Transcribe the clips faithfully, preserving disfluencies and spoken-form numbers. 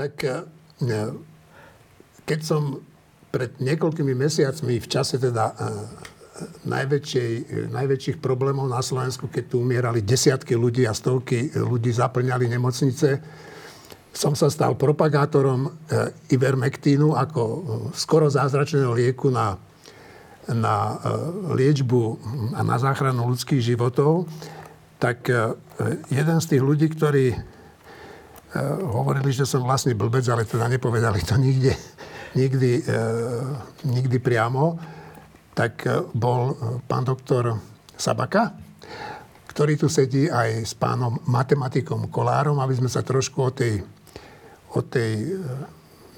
tak keď som pred niekoľkými mesiacmi v čase teda najväčších problémov na Slovensku, keď tu umierali desiatky ľudí a stovky ľudí zaplňali nemocnice, som sa stal propagátorom Ivermectinu ako skoro zázračného lieku na, na liečbu a na záchranu ľudských životov. Tak jeden z tých ľudí, ktorí hovorili, že som vlastne blbec, ale teda nepovedali to nikde, nikdy, nikdy priamo, tak bol pán doktor Sabaka, ktorý tu sedí aj s pánom matematikom Kolárom, aby sme sa trošku o tej, o tej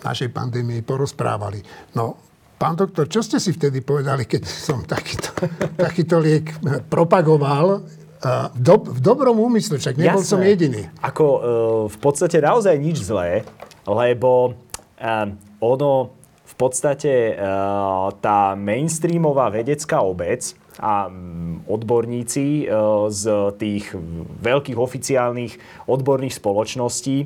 našej pandémii porozprávali. No, pán doktor, čo ste si vtedy povedali, keď som takýto, takýto liek propagoval? V, do, v dobrom úmysle, však nebol Jasné. som jediný. Ako e, v podstate naozaj nič zlé, lebo e, ono v podstate e, tá mainstreamová vedecká obec a odborníci e, z tých veľkých oficiálnych odborných spoločností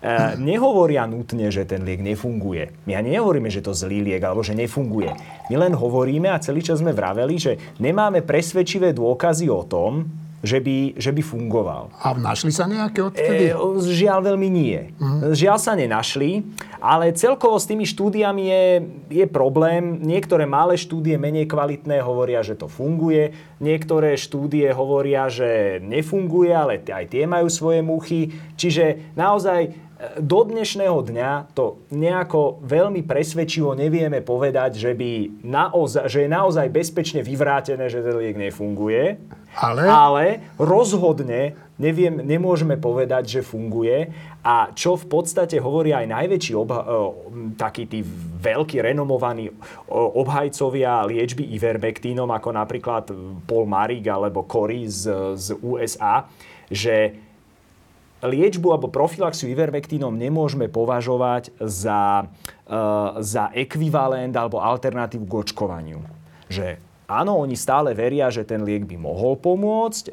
Uh, nehovoria nutne, že ten liek nefunguje. My ani nehovoríme, že to zlý liek alebo že nefunguje. My len hovoríme a celý čas sme vraveli, že nemáme presvedčivé dôkazy o tom, že by, že by fungoval. A našli sa nejaké odtedy? E, žiaľ veľmi nie. Mm. Žiaľ sa nenašli, ale celkovo s tými štúdiami je, je problém. Niektoré malé štúdie, menej kvalitné, hovoria, že to funguje. Niektoré štúdie hovoria, že nefunguje, ale aj tie majú svoje muchy. Čiže naozaj do dnešného dňa to nejako veľmi presvedčivo nevieme povedať, že, by naoza- že je naozaj bezpečne vyvrátené, že ten liek nefunguje. Ale? Ale rozhodne neviem, nemôžeme povedať, že funguje. A čo v podstate hovoria aj najväčší obha- takí tí veľkí renomovaní obhajcovia liečby Ivermectinom, ako napríklad Paul Marik alebo Corey z, z U S A, že liečbu alebo profilaxiu Ivermectinom nemôžeme považovať za, e, za ekvivalent alebo alternatívu k očkovaniu. Že áno, oni stále veria, že ten liek by mohol pomôcť, e,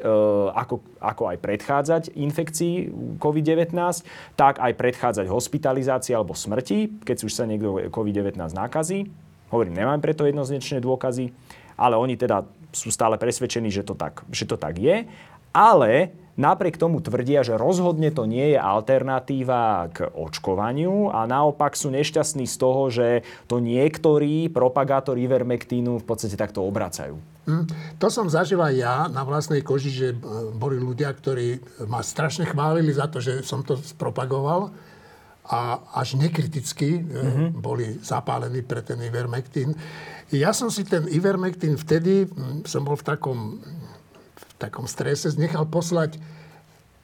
ako, ako aj predchádzať infekcii covid devätnásť, tak aj predchádzať hospitalizácii alebo smrti, keď už sa niekto covid devätnásť nakazí. Hovorím, nemám preto jednoznačné dôkazy, ale oni teda sú stále presvedčení, že to tak, že to tak je. Ale napriek tomu tvrdia, že rozhodne to nie je alternatíva k očkovaniu a naopak sú nešťastní z toho, že to niektorí propagátori Ivermectinu v podstate takto obracajú. Mm, to som zažil aj ja na vlastnej koži, že boli ľudia, ktorí ma strašne chválili za to, že som to spropagoval a až nekriticky mm-hmm. boli zapálení pre ten Ivermectin. Ja som si ten Ivermectin vtedy, som bol v takom... v takom strese, nechal poslať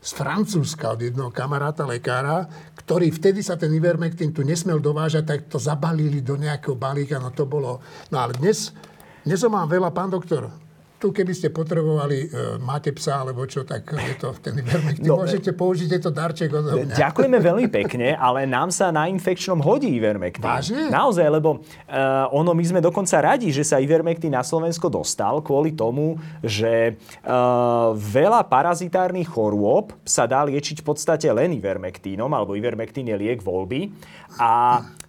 z Francúzska od jedného kamaráta lekára, ktorý vtedy sa ten Ivermectin tu nesmel dovážať, tak to zabalili do nejakého balíka, no to bolo... No ale dnes, dnes ho mám veľa, pán doktor, tu keby ste potrebovali, e, máte psa alebo čo, tak je to ten Ivermectin, no, môžete použiť, je to darček odo mňa. Ďakujeme veľmi pekne, ale nám sa na infekčnom hodí Ivermectin. Vážne? Naozaj, lebo e, ono, my sme dokonca radi, že sa Ivermectin na Slovensko dostal kvôli tomu, že e, veľa parazitárnych chorôb sa dá liečiť v podstate len Ivermectinom, alebo Ivermectin je liek voľby a e,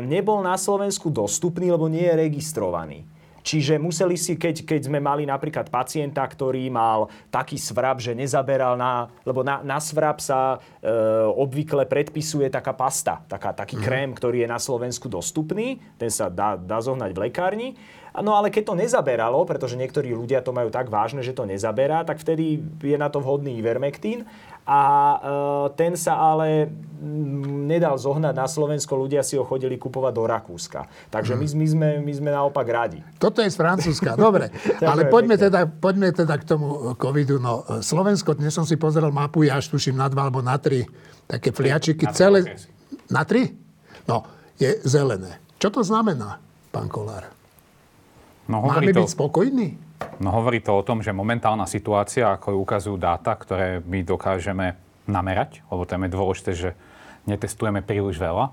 nebol na Slovensku dostupný, lebo nie je registrovaný. Čiže museli si, keď, keď sme mali napríklad pacienta, ktorý mal taký svrab, že nezaberal na... Lebo na, na svrab sa e, obvykle predpisuje taká pasta, taká, taký krém, ktorý je na Slovensku dostupný. Ten sa dá, dá zohnať v lekárni. No ale keď to nezaberalo, pretože niektorí ľudia to majú tak vážne, že to nezaberá, tak vtedy je na to vhodný Ivermectin. A e, ten sa ale nedal zohnať na Slovensko, ľudia si ho chodili kupovať do Rakúska. Takže my, my, sme, my sme naopak radi. Toto je z Francúzska, dobre. Ale poďme teda, poďme teda k tomu covidu. No, Slovensko, dnes som si pozrel mapu, ja až tuším na dva alebo na tri také fliačiky. Na, celé, na tri? No, je zelené. Čo to znamená, pán Kolár? No, Máme to... byť spokojní? No hovorí to o tom, že momentálna situácia, ako ju ukazujú dáta, ktoré my dokážeme namerať, lebo tam je dôležité, že netestujeme príliš veľa,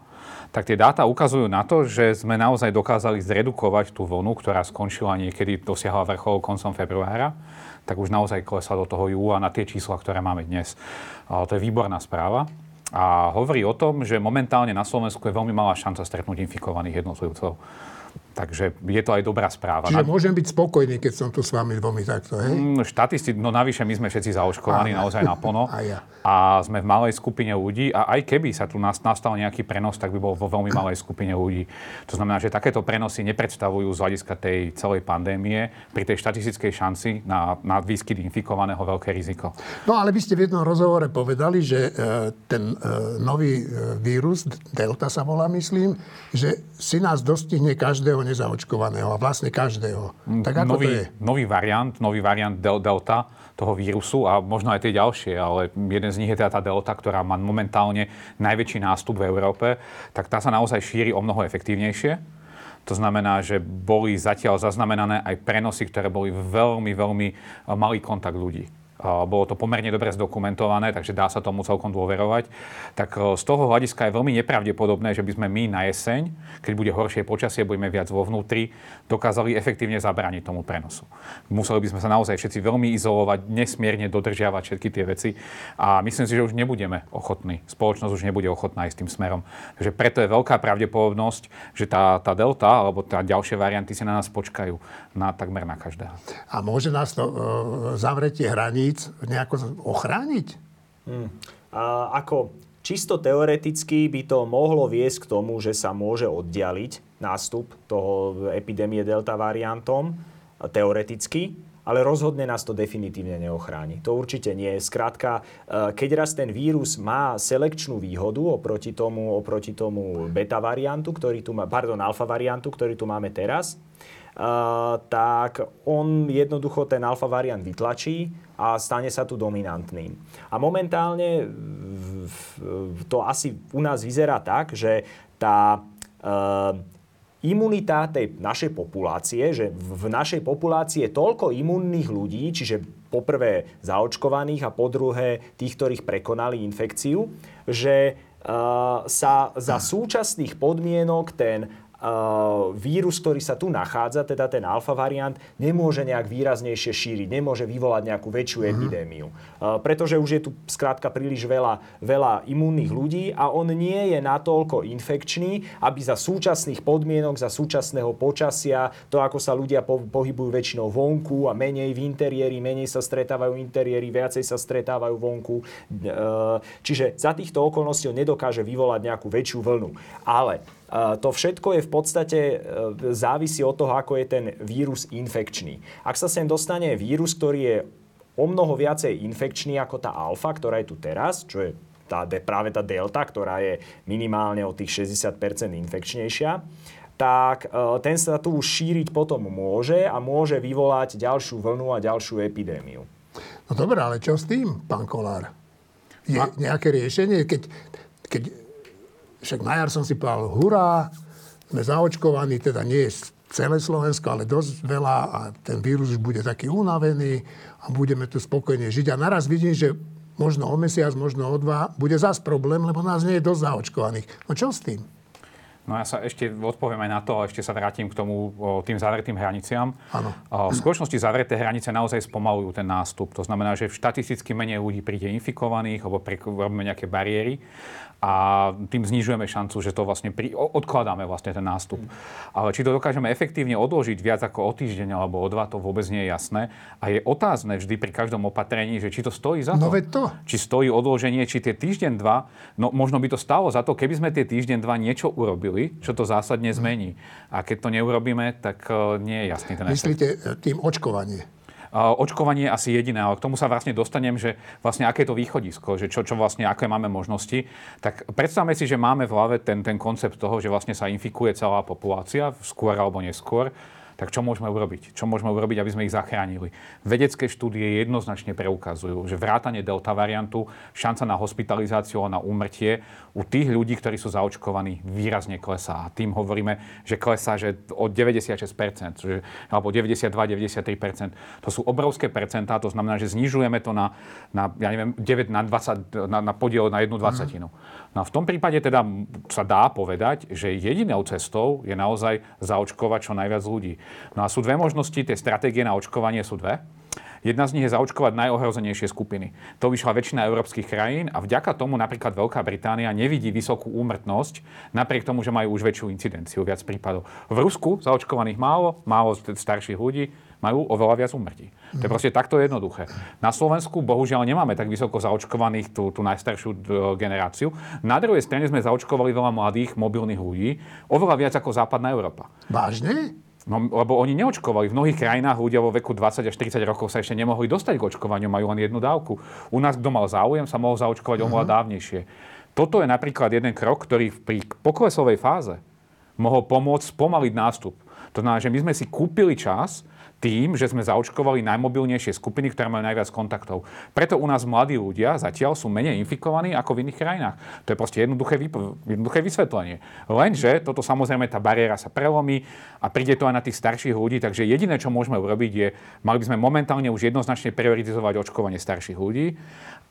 tak tie dáta ukazujú na to, že sme naozaj dokázali zredukovať tú vlnu, ktorá skončila niekedy, dosiahla vrchol koncom februára, tak už naozaj klesla do toho júla na tie čísla, ktoré máme dnes. Ale to je výborná správa. a hovorí o tom, že momentálne na Slovensku je veľmi malá šanca stretnúť infikovaných jednotlivcov. Takže je to aj dobrá správa. Čiže môžem byť spokojný, keď som tu s vami dvomi takto, hej? Mm, štatisti, no navyše my sme všetci zaočkovaní Aha. naozaj naplno. A, ja. a sme v malej skupine ľudí a aj keby sa tu nastal nejaký prenos, tak by bol vo veľmi malej skupine ľudí. To znamená, že takéto prenosy nepredstavujú z hľadiska tej celej pandémie pri tej štatistickej šanci na, na výskyt infikovaného veľké riziko. No ale vy ste v jednom rozhovore povedali, že e, ten e, nový e, vírus, Delta sa volá, myslím, že si nás dostihne každého nezaočkovaného, a vlastne každého. Tak ako nový, to je? Nový variant, nový variant del, delta toho vírusu a možno aj tie ďalšie, ale jeden z nich je teda tá delta, ktorá má momentálne najväčší nástup v Európe, tak tá sa naozaj šíri o mnoho efektívnejšie. To znamená, že boli zatiaľ zaznamenané aj prenosy, ktoré boli veľmi, veľmi malý kontakt ľudí. Bolo to pomerne dobre zdokumentované, takže dá sa tomu celkom dôverovať. Tak z toho hľadiska je veľmi nepravdepodobné, že by sme my na jeseň, keď bude horšie počasie, budeme viac vo vnútri, dokázali efektívne zabrániť tomu prenosu. Museli by sme sa naozaj všetci veľmi izolovať, nesmierne dodržiavať všetky tie veci a myslím si, že už nebudeme ochotní. Spoločnosť už nebude ochotná ísť tým smerom. Takže preto je veľká pravdepodobnosť, že tá, tá delta alebo tá ďalšie varianty si na nás počkajú na takmer na každého. A môže nás to uh, zavretie hraní nejako ochrániť? Hmm. A ako čisto teoreticky by to mohlo viesť k tomu, že sa môže oddialiť nástup toho epidémie delta variantom, teoreticky, ale rozhodne nás to definitívne neochráni. To určite nie. Skrátka, keď raz ten vírus má selekčnú výhodu oproti tomu, oproti tomu beta variantu, ktorý tu má, pardon, alfa variantu, ktorý tu máme teraz, Uh, tak on jednoducho ten alfa variant vytlačí a stane sa tu dominantným. A momentálne v, v, to asi u nás vyzerá tak, že tá uh, imunita tej našej populácie, že v, v našej populácii je toľko imunných ľudí, čiže poprvé zaočkovaných a po druhé tých, ktorých prekonali infekciu, že uh, sa za súčasných podmienok ten vírus, ktorý sa tu nachádza, teda ten alfa variant, nemôže nejak výraznejšie šíriť, nemôže vyvolať nejakú väčšiu uh-huh. epidémiu. Pretože už je tu skrátka príliš veľa, veľa imunných ľudí a on nie je natoľko infekčný, aby za súčasných podmienok, za súčasného počasia, to ako sa ľudia po- pohybujú väčšinou vonku a menej v interiéri, menej sa stretávajú v interiéri, viacej sa stretávajú vonku. Čiže za týchto okolností on nedokáže vyvolať nejakú väčšiu vlnu. Ale to všetko je v podstate závisí od toho, ako je ten vírus infekčný. Ak sa sem dostane vírus, ktorý je o mnoho viacej infekčný ako tá alfa, ktorá je tu teraz, čo je tá, práve tá delta, ktorá je minimálne o tých šesťdesiat percent infekčnejšia, tak ten sa tu už šíriť potom môže a môže vyvolať ďalšiu vlnu a ďalšiu epidémiu. No dobré, ale čo s tým, pán Kolár? Je a... nejaké riešenie? Keď... keď... Však na jar som si povedal, hurá, sme zaočkovaní, teda nie je celé Slovensko, ale dosť veľa a ten vírus už bude taký unavený a budeme tu spokojne žiť. A naraz vidím, že možno o mesiac, možno o dva, bude zás problém, lebo nás nie je dosť zaočkovaných. No čo s tým? No ja sa ešte odpoviem aj na to, a ešte sa vrátim k tomu o, tým zavretým hraniciam. Áno. V skutočnosti zavreté hranice naozaj spomalujú ten nástup. To znamená, že štatisticky menej ľudí príde infikovaných, alebo robíme nejaké bariéry a tým znižujeme šancu, že to vlastne pri, odkladáme vlastne ten nástup. Mm. Ale či to dokážeme efektívne odložiť viac ako o týždeň alebo o dva, to vôbec nie je jasné. A je otázne vždy pri každom opatrení, že či to stojí za to. No veď to. Či stojí odloženie, či tie týždeň dva, no možno by to stálo za to, keby sme tie týždeň dva niečo urobili, čo to zásadne zmení. A keď to neurobíme, tak nie je jasný ten efekt. Myslíte tým očkovanie? Očkovanie je asi jediné, ale k tomu sa vlastne dostanem, že vlastne aké je to východisko, že čo, čo vlastne, aké máme možnosti. Tak predstavme si, že máme v hlave ten, ten koncept toho, že vlastne sa infikuje celá populácia, skôr alebo neskôr. Tak čo môžeme urobiť? Čo môžeme urobiť, aby sme ich zachránili? Vedecké štúdie jednoznačne preukazujú, že vrátane delta variantu, šanca na hospitalizáciu a na úmrtie u tých ľudí, ktorí sú zaočkovaní, výrazne klesá. A tým hovoríme, že klesá že o deväťdesiatšesť percent, že, alebo deväťdesiatdva až deväťdesiattri percent. To sú obrovské percentá, to znamená, že znižujeme to na, na ja neviem, deväť na dvadsať, na, na podiel na jednu dvacatinu. No a v tom prípade teda sa dá povedať, že jedinou cestou je naozaj zaočkovať čo najviac ľudí. No a sú dve možnosti, tie stratégie na očkovanie sú dve. Jedna z nich je zaočkovať najohrozenejšie skupiny. To vyšla väčšina európskych krajín a vďaka tomu napríklad Veľká Británia nevidí vysokú úmrtnosť, napriek tomu, že majú už väčšiu incidenciu, viac prípadov. V Rusku zaočkovaných málo, málo starších ľudí, majú oveľa viac úmrtí. To je proste takto jednoduché. Na Slovensku bohužiaľ nemáme tak vysoko zaočkovaných tú, tú najstaršiu generáciu. Na druhej strane sme zaočkovali veľa mladých, mobilných ľudí, oveľa viac ako západná Európa. Vážne? No, lebo oni neočkovali. V mnohých krajinách ľudia vo veku dvadsať až tridsať rokov sa ešte nemohli dostať k očkovaniu, majú len jednu dávku. U nás, kto mal záujem, sa mohol zaočkovať uh-huh. oveľa dávnejšie. Toto je napríklad jeden krok, ktorý pri poklesovej fáze mohol pomôcť spomaliť nástup. To znamená, že my sme si kúpili čas tým, že sme zaočkovali najmobilnejšie skupiny, ktoré majú najviac kontaktov. Preto u nás mladí ľudia zatiaľ sú menej infikovaní ako v iných krajinách. To je proste jednoduché, výpo- jednoduché vysvetlenie. Lenže toto samozrejme, tá bariéra sa prelomí a príde to aj na tých starších ľudí. Takže jediné, čo môžeme urobiť, je, mali by sme momentálne už jednoznačne prioritizovať očkovanie starších ľudí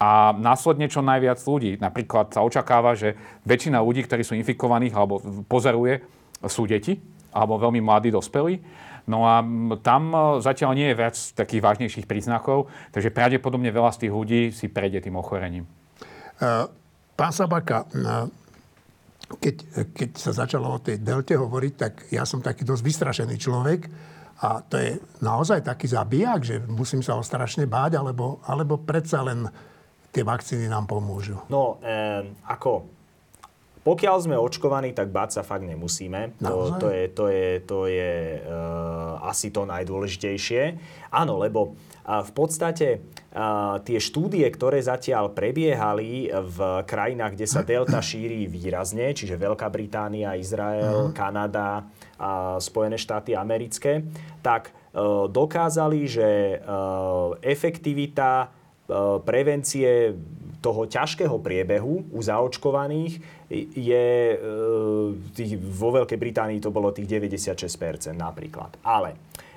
a následne čo najviac ľudí. Napríklad sa očakáva, že väčšina ľudí, ktorí sú infikovaných alebo pozoruje, sú deti alebo veľmi mladí dospelí. No a tam zatiaľ nie je viac takých vážnejších príznakov, takže pravdepodobne veľa z tých ľudí si prejde tým ochorením. Pán Sabaka, keď, keď sa začalo o tej delte hovoriť, tak ja som taký dosť vystrašený človek a to je naozaj taký zabiják, že musím sa ho strašne báť, alebo, alebo predsa len tie vakcíny nám pomôžu. No, eh, ako... Pokiaľ sme očkovaní, tak báť sa fakt nemusíme. To, to je, to je, to je e, asi to najdôležitejšie. Áno, lebo v podstate a, tie štúdie, ktoré zatiaľ prebiehali v krajinách, kde sa delta šíri výrazne, čiže Veľká Británia, Izrael, uh-huh. Kanada a Spojené štáty americké, tak e, dokázali, že e, efektivita e, prevencie toho ťažkého priebehu u zaočkovaných je tých, vo Veľkej Británii to bolo tých deväťdesiatšesť percent napríklad. Ale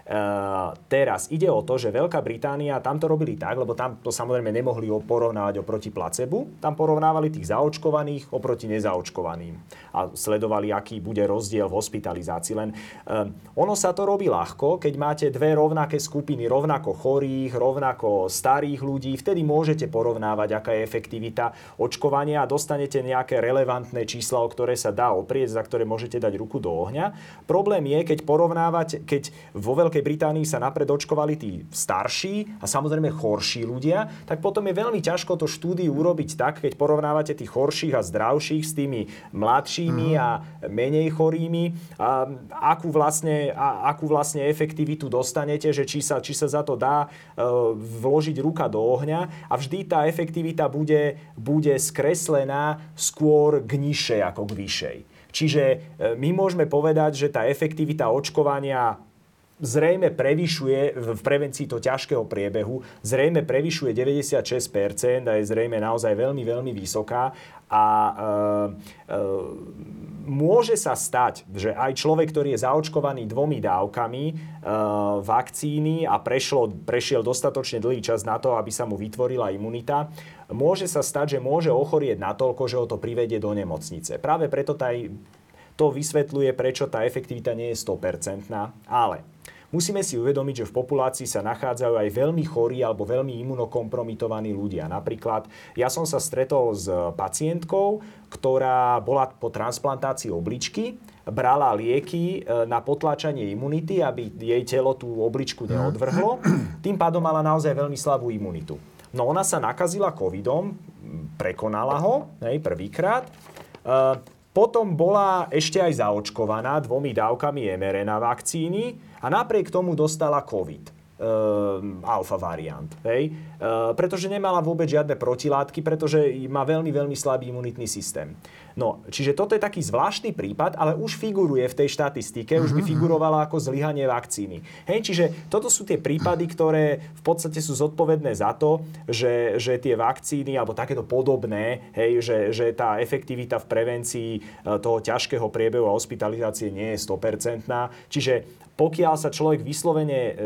Uh, teraz ide o to, že Veľká Británia, tam to robili tak, lebo tam to samozrejme nemohli porovnávať oproti placebu, tam porovnávali tých zaočkovaných oproti nezaočkovaným a sledovali, aký bude rozdiel v hospitalizácii. Len uh, ono sa to robí ľahko, keď máte dve rovnaké skupiny, rovnako chorých, rovnako starých ľudí, vtedy môžete porovnávať, aká je efektivita očkovania a dostanete nejaké relevantné čísla, o ktoré sa dá oprieť, za ktoré môžete dať ruku do ohňa. Problém je, keď porovnávať, keď vo Veľkej Británii sa napred očkovali tí starší a samozrejme chorší ľudia, tak potom je veľmi ťažko to štúdiu urobiť tak, keď porovnávate tých chorších a zdravších s tými mladšími a menej chorými, a akú vlastne, a akú vlastne efektivitu dostanete, že či sa, či sa za to dá vložiť ruka do ohňa a vždy tá efektivita bude, bude skreslená skôr k nižšej ako k vyššej. Čiže my môžeme povedať, že tá efektivita očkovania zrejme prevyšuje, v prevencii to ťažkého priebehu, zrejme prevyšuje deväťdesiatšesť percent a je zrejme naozaj veľmi, veľmi vysoká. A e, e, môže sa stať, že aj človek, ktorý je zaočkovaný dvomi dávkami e, vakcíny a prešlo, prešiel dostatočne dlhý čas na to, aby sa mu vytvorila imunita, môže sa stať, že môže ochorieť natoľko, že ho to privedie do nemocnice. Práve preto taj, to vysvetľuje, prečo tá efektivita nie je sto percent. Ale musíme si uvedomiť, že v populácii sa nachádzajú aj veľmi chorí alebo veľmi imunokompromitovaní ľudia. Napríklad, ja som sa stretol s pacientkou, ktorá bola po transplantácii obličky, brala lieky na potláčanie imunity, aby jej telo tú obličku neodvrhlo. Tým pádom mala naozaj veľmi slabú imunitu. No ona sa nakazila covidom, prekonala ho, hej, prvýkrát. Potom bola ešte aj zaočkovaná dvomi dávkami em er en á vakcíny a napriek tomu dostala COVID. Uh, alfa variant. Hej? Uh, pretože nemala vôbec žiadne protilátky, pretože má veľmi, veľmi slabý imunitný systém. No, čiže toto je taký zvláštny prípad, ale už figuruje v tej štatistike, mm-hmm. už by figurovala ako zlyhanie vakcíny. Hej? Čiže toto sú tie prípady, ktoré v podstate sú zodpovedné za to, že, že tie vakcíny, alebo takéto podobné, hej, že, že tá efektivita v prevencii toho ťažkého priebehu a hospitalizácie nie je sto percent. Čiže pokiaľ sa človek vyslovene,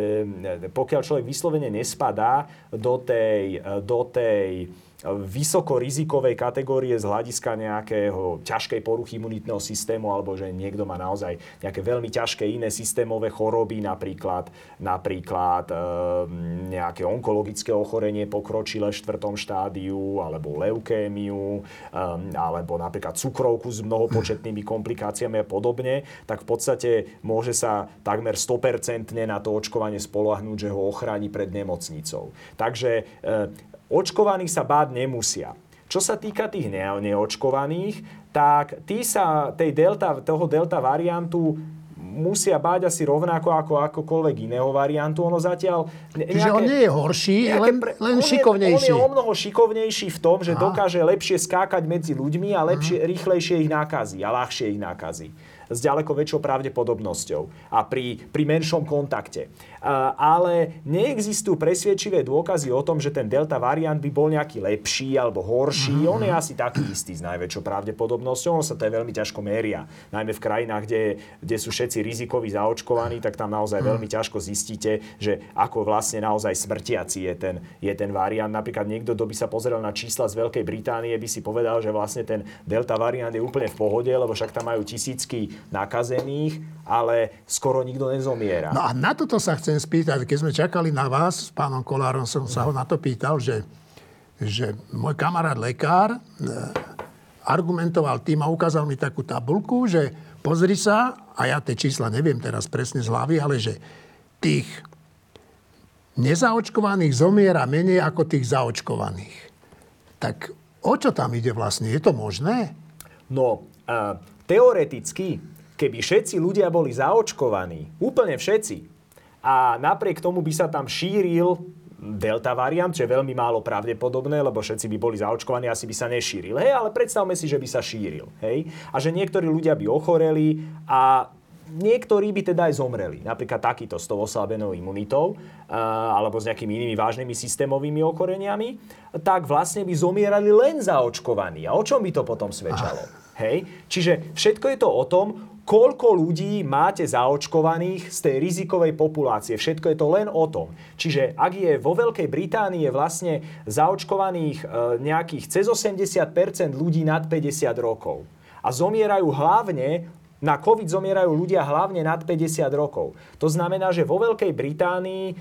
pokiaľ človek vyslovene nespadá do tej, do tej vysokorizikovej kategórie z hľadiska nejakého ťažkej poruchy imunitného systému, alebo že niekto má naozaj nejaké veľmi ťažké iné systémové choroby, napríklad, napríklad e, nejaké onkologické ochorenie pokročilé v štvrtom štádiu, alebo leukémiu, e, alebo napríklad cukrovku s mnohopočetnými komplikáciami a podobne, tak v podstate môže sa takmer sto percent na to očkovanie spoľahnúť, že ho ochráni pred nemocnicou. Takže e, očkovaní sa báť nemusia. Čo sa týka tých neočkovaných, tak tí sa tej delta, toho delta variantu musia báť asi rovnako ako akokoľvek iného variantu. Ono zatiaľ... Nejaké, Čiže on nie je horší, nejaké, len, len on šikovnejší. Je, on je o mnoho šikovnejší v tom, že a. dokáže lepšie skákať medzi ľuďmi a lepšie, rýchlejšie ich nákazí a ľahšie ich nákazí. S ďaleko väčšou pravdepodobnosťou a pri, pri menšom kontakte. Ale neexistujú presvedčivé dôkazy o tom, že ten delta variant by bol nejaký lepší alebo horší. On je asi taký istý s najväčšou pravdepodobnosťou. On sa to je veľmi ťažko méria. Najmä v krajinách, kde, kde sú všetci rizikoví zaočkovaní, tak tam naozaj veľmi ťažko zistíte, že ako vlastne naozaj smrtiaci je ten, je ten variant. Napríklad niekto, kto by sa pozrel na čísla z Veľkej Británie, by si povedal, že vlastne ten delta variant je úplne v pohode, lebo však tam majú tisícky nakazených, ale skoro nikto nezomiera. No a na toto sa chcem spýtať. Keď sme čakali na vás, s pánom Kolárom som sa ho na to pýtal, že, že môj kamarát lekár argumentoval tým a ukázal mi takú tabuľku, že pozri sa, a ja tie čísla neviem teraz presne z hlavy, ale že tých nezaočkovaných zomiera menej ako tých zaočkovaných. Tak o čo tam ide vlastne? Je to možné? No, uh... teoreticky, keby všetci ľudia boli zaočkovaní, úplne všetci, a napriek tomu by sa tam šíril delta variant, čo je veľmi málo pravdepodobné, lebo všetci by boli zaočkovaní, asi by sa nešíril. Hej, ale predstavme si, že by sa šíril. Hej? A že niektorí ľudia by ochoreli a niektorí by teda aj zomreli. Napríklad takýto s tou oslabenou imunitou alebo s nejakými inými vážnymi systémovými ochoreniami, tak vlastne by zomierali len zaočkovaní. A o čom by to potom svedčalo? Ah. Hej? Čiže všetko je to o tom, koľko ľudí máte zaočkovaných z tej rizikovej populácie. Všetko je to len o tom. Čiže ak je vo Veľkej Británii vlastne zaočkovaných nejakých cez osemdesiat percent ľudí nad päťdesiat rokov a zomierajú hlavne, na COVID zomierajú ľudia hlavne nad päťdesiat rokov. To znamená, že vo Veľkej Británii,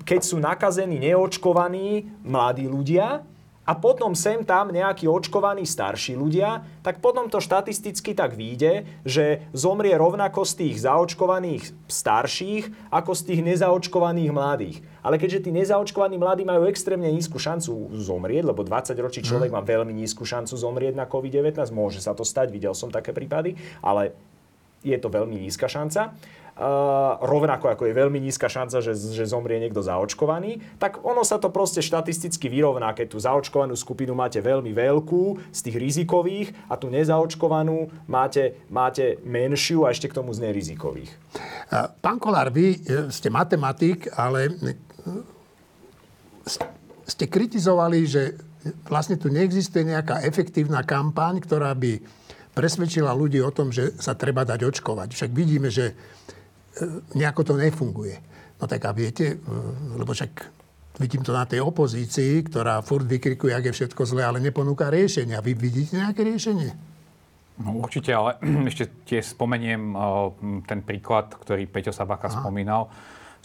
keď sú nakazení neočkovaní mladí ľudia, a potom sem tam nejakí očkovaní starší ľudia, tak potom to štatisticky tak vyjde, že zomrie rovnako z tých zaočkovaných starších, ako z tých nezaočkovaných mladých. Ale keďže tí nezaočkovaní mladí majú extrémne nízku šancu zomrieť, lebo dvadsaťročný človek má veľmi nízku šancu zomrieť na covid devätnásť, môže sa to stať, videl som také prípady, ale je to veľmi nízka šanca. Uh, rovnako ako je veľmi nízka šanca, že, že zomrie niekto zaočkovaný, tak ono sa to proste štatisticky vyrovná, keď tú zaočkovanú skupinu máte veľmi veľkú z tých rizikových a tú nezaočkovanú máte, máte menšiu a ešte k tomu z nerizikových. Pán Kolár, vy ste matematik, ale ste kritizovali, že vlastne tu neexistuje nejaká efektívna kampaň, ktorá by presvedčila ľudí o tom, že sa treba dať očkovať. Však vidíme, že nejako to nefunguje. No tak a viete, lebo však vidím to na tej opozícii, ktorá furt vykrikuje, ak je všetko zlé, ale neponúka riešenia. Vy vidíte nejaké riešenie? No určite, ale ešte tiež spomeniem ten príklad, ktorý Peťo Sabaka Aha. spomínal.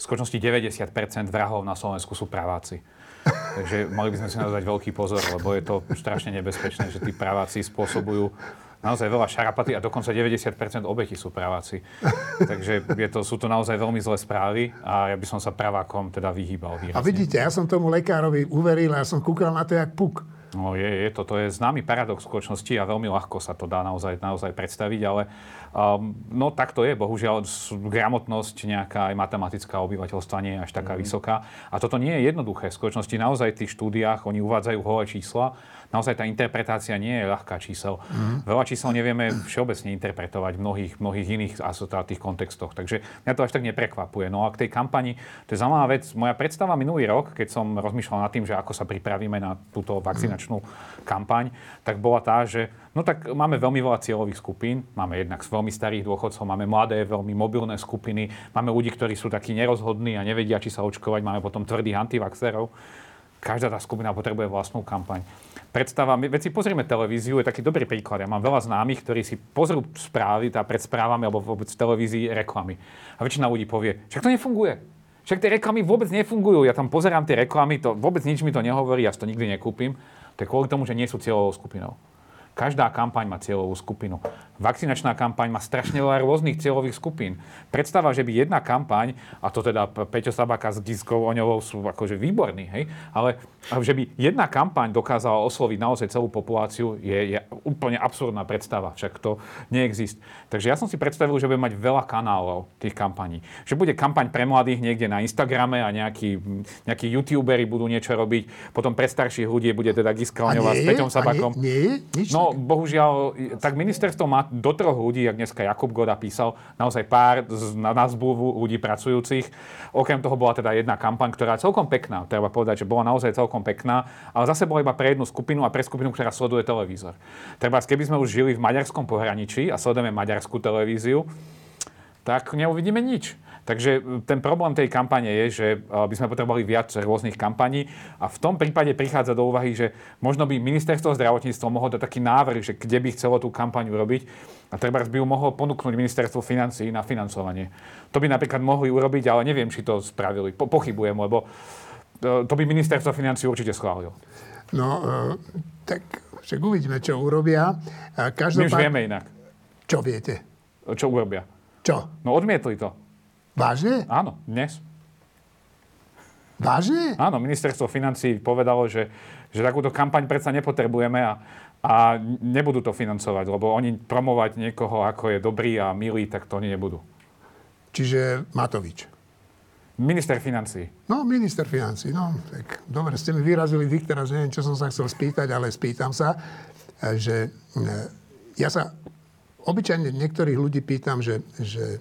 V skutočnosti deväťdesiat percent vrahov na Slovensku sú praváci. Takže mali by sme si naozaj veľký pozor, lebo je to strašne nebezpečné, že tí praváci spôsobujú naozaj veľa šarapaty a dokonca deväťdesiat percent obetí sú praváci. Takže je to, sú to naozaj veľmi zlé správy a ja by som sa pravákom teda vyhýbal výrazne. A vidíte, ja som tomu lekárovi uveril a ja som kúkal na to jak puk. No je, je to, to je známy paradox skutočnosti a veľmi ľahko sa to dá naozaj, naozaj predstaviť, ale um, no tak to je, bohužiaľ gramotnosť nejaká aj matematická obyvateľstva nie je až taká mm. vysoká a toto nie je jednoduché. V skutočnosti naozaj v tých štúdiách oni uvádzajú holé čísla, naozaj tá interpretácia nie je ľahká čísel. Mm. Veľa čísel nevieme všeobecne interpretovať v mnohých, mnohých iných asociálnych kontextoch, takže mňa to až tak neprekvapuje. No a k tej kampani, to je zaujímavá vec, moja predstava minulý rok, keď som rozmýšľal nad tým, že ako sa pripravíme na túto vakcínu, kampaň, tak bola tá, že no tak máme veľmi veľa cieľových skupín, máme jednak z veľmi starých dôchodcov, máme mladé, veľmi mobilné skupiny, máme ľudí, ktorí sú takí nerozhodní a nevedia, či sa očkovať, máme potom tvrdých antivaxerov. Každá tá skupina potrebuje vlastnú kampaň. Predstava, veď si pozrieme televíziu, je taký dobrý príklad. Ja mám veľa známych, ktorí si pozrú správy, tá pred správami alebo vôbec v televízii reklamy. A väčšina ľudí povie, však to nefunguje. Však tie reklamy vôbec nefungujú. Ja tam pozerám tie reklamy, to vôbec nič mi to nehovorí, ja si to nikdy nekúpim. To je kvôli tomu, že nie sú cieľovou skupinou. Každá kampaň má cieľovú skupinu. Vakcinačná kampaň má strašne veľa rôznych cieľových skupín. Predstava, že by jedna kampaň, a to teda Peťo Sabaka s Giskou Oňovou sú akože výborní, hej, ale že by jedna kampaň dokázala osloviť naozaj celú populáciu, je, je úplne absurdná predstava. Však to neexistuje. Takže ja som si predstavil, že bude mať veľa kanálov tých kampaní. Že bude kampaň pre mladých niekde na Instagrame a nejakí, nejakí youtuberi budú niečo robiť. Potom pre starších ľudí bude teda Giska Oňová s Peťom Sabakom. Nie, nie, nič. No, bohužiaľ, tak ministerstvo má do troch ľudí, jak dneska Jakub Goda písal, naozaj pár z, na, na zbúvu ľudí pracujúcich. Okrem toho bola teda jedna kampaň, ktorá celkom pekná, treba povedať, že bola naozaj celkom pekná, ale zase bola iba pre jednu skupinu a pre skupinu, ktorá sleduje televízor. Treba, keby sme už žili v maďarskom pohraničí a sledujeme maďarskú televíziu, tak neuvidíme nič. Takže ten problém tej kampane je, že by sme potrebovali viac rôznych kampaní a v tom prípade prichádza do úvahy, že možno by ministerstvo zdravotníctva mohlo dať taký návrh, že kde by chcelo tú kampaň urobiť a treba by ju mohlo ponúknuť ministerstvo financií na financovanie. To by napríklad mohli urobiť, ale neviem, či to spravili. Po- pochybujem, lebo to by ministerstvo financií určite schválilo. No, tak však uvidíme, čo urobia. Každopád... My už vieme inak. Čo viete? Čo urobia? Čo? No odmietli to. Vážne? Áno, dnes. Vážne? Áno, ministerstvo financií povedalo, že, že takúto kampaň predsa nepotrebujeme a, a nebudú to financovať, lebo oni promovať niekoho, ako je dobrý a milý, tak to oni nebudú. Čiže Matovič? Minister financií. No, minister financií. No, tak dobre, ste mi vyrazili dyk, teraz neviem, čo som sa chcel spýtať, ale spýtam sa, že ja sa obyčajne niektorých ľudí pýtam, že, že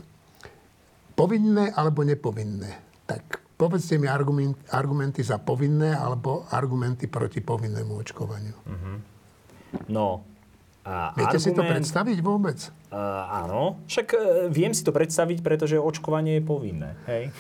povinné alebo nepovinné. Tak povedzte mi argument, argumenty za povinné alebo argumenty proti povinnému očkovaniu. Mm-hmm. No. A viete argument, si to predstaviť vôbec? Uh, áno. Však uh, viem si to predstaviť, pretože očkovanie je povinné. Hej?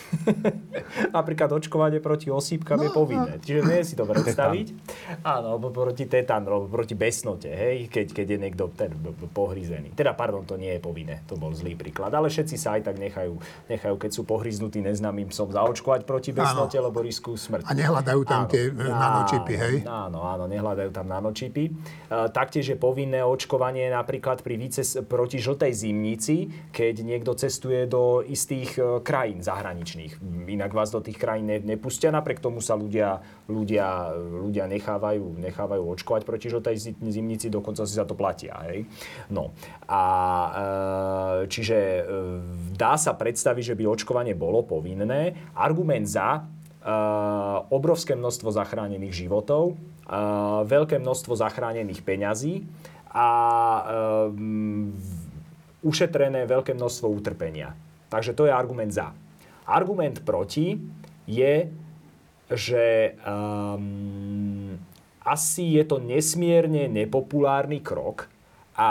Napríklad očkovanie proti osýpkam no, je povinné. No. Čiže viem si to predstaviť. Áno, alebo proti tetánu, alebo proti besnote. Hej? Keď, keď je niekto ten, pohryzený. Teda, pardon, to nie je povinné. To bol zlý príklad. Ale všetci sa aj tak nechajú, nechajú keď sú pohryznutí neznámym psom, zaočkovať proti besnote, áno. Lebo riskujú smrť. A nehľadajú tam áno. tie nanočipy, hej? Áno, áno, nehľadajú tam nanočipy. Uh, taktiež je povinné očkovanie napríklad pri výces proti žltej zimnici, keď niekto cestuje do istých krajín zahraničných. Inak vás do tých krajín nepustia, napriek tomu sa ľudia, ľudia, ľudia nechávajú, nechávajú očkovať proti žltej zimnici, dokonca si za to platia. Hej? No. A, čiže dá sa predstaviť, že by očkovanie bolo povinné. Argument za obrovské množstvo zachránených životov, veľké množstvo zachránených peňazí, a um, ušetrené veľké množstvo utrpenia. Takže to je argument za. Argument proti je, že um, asi je to nesmierne nepopulárny krok a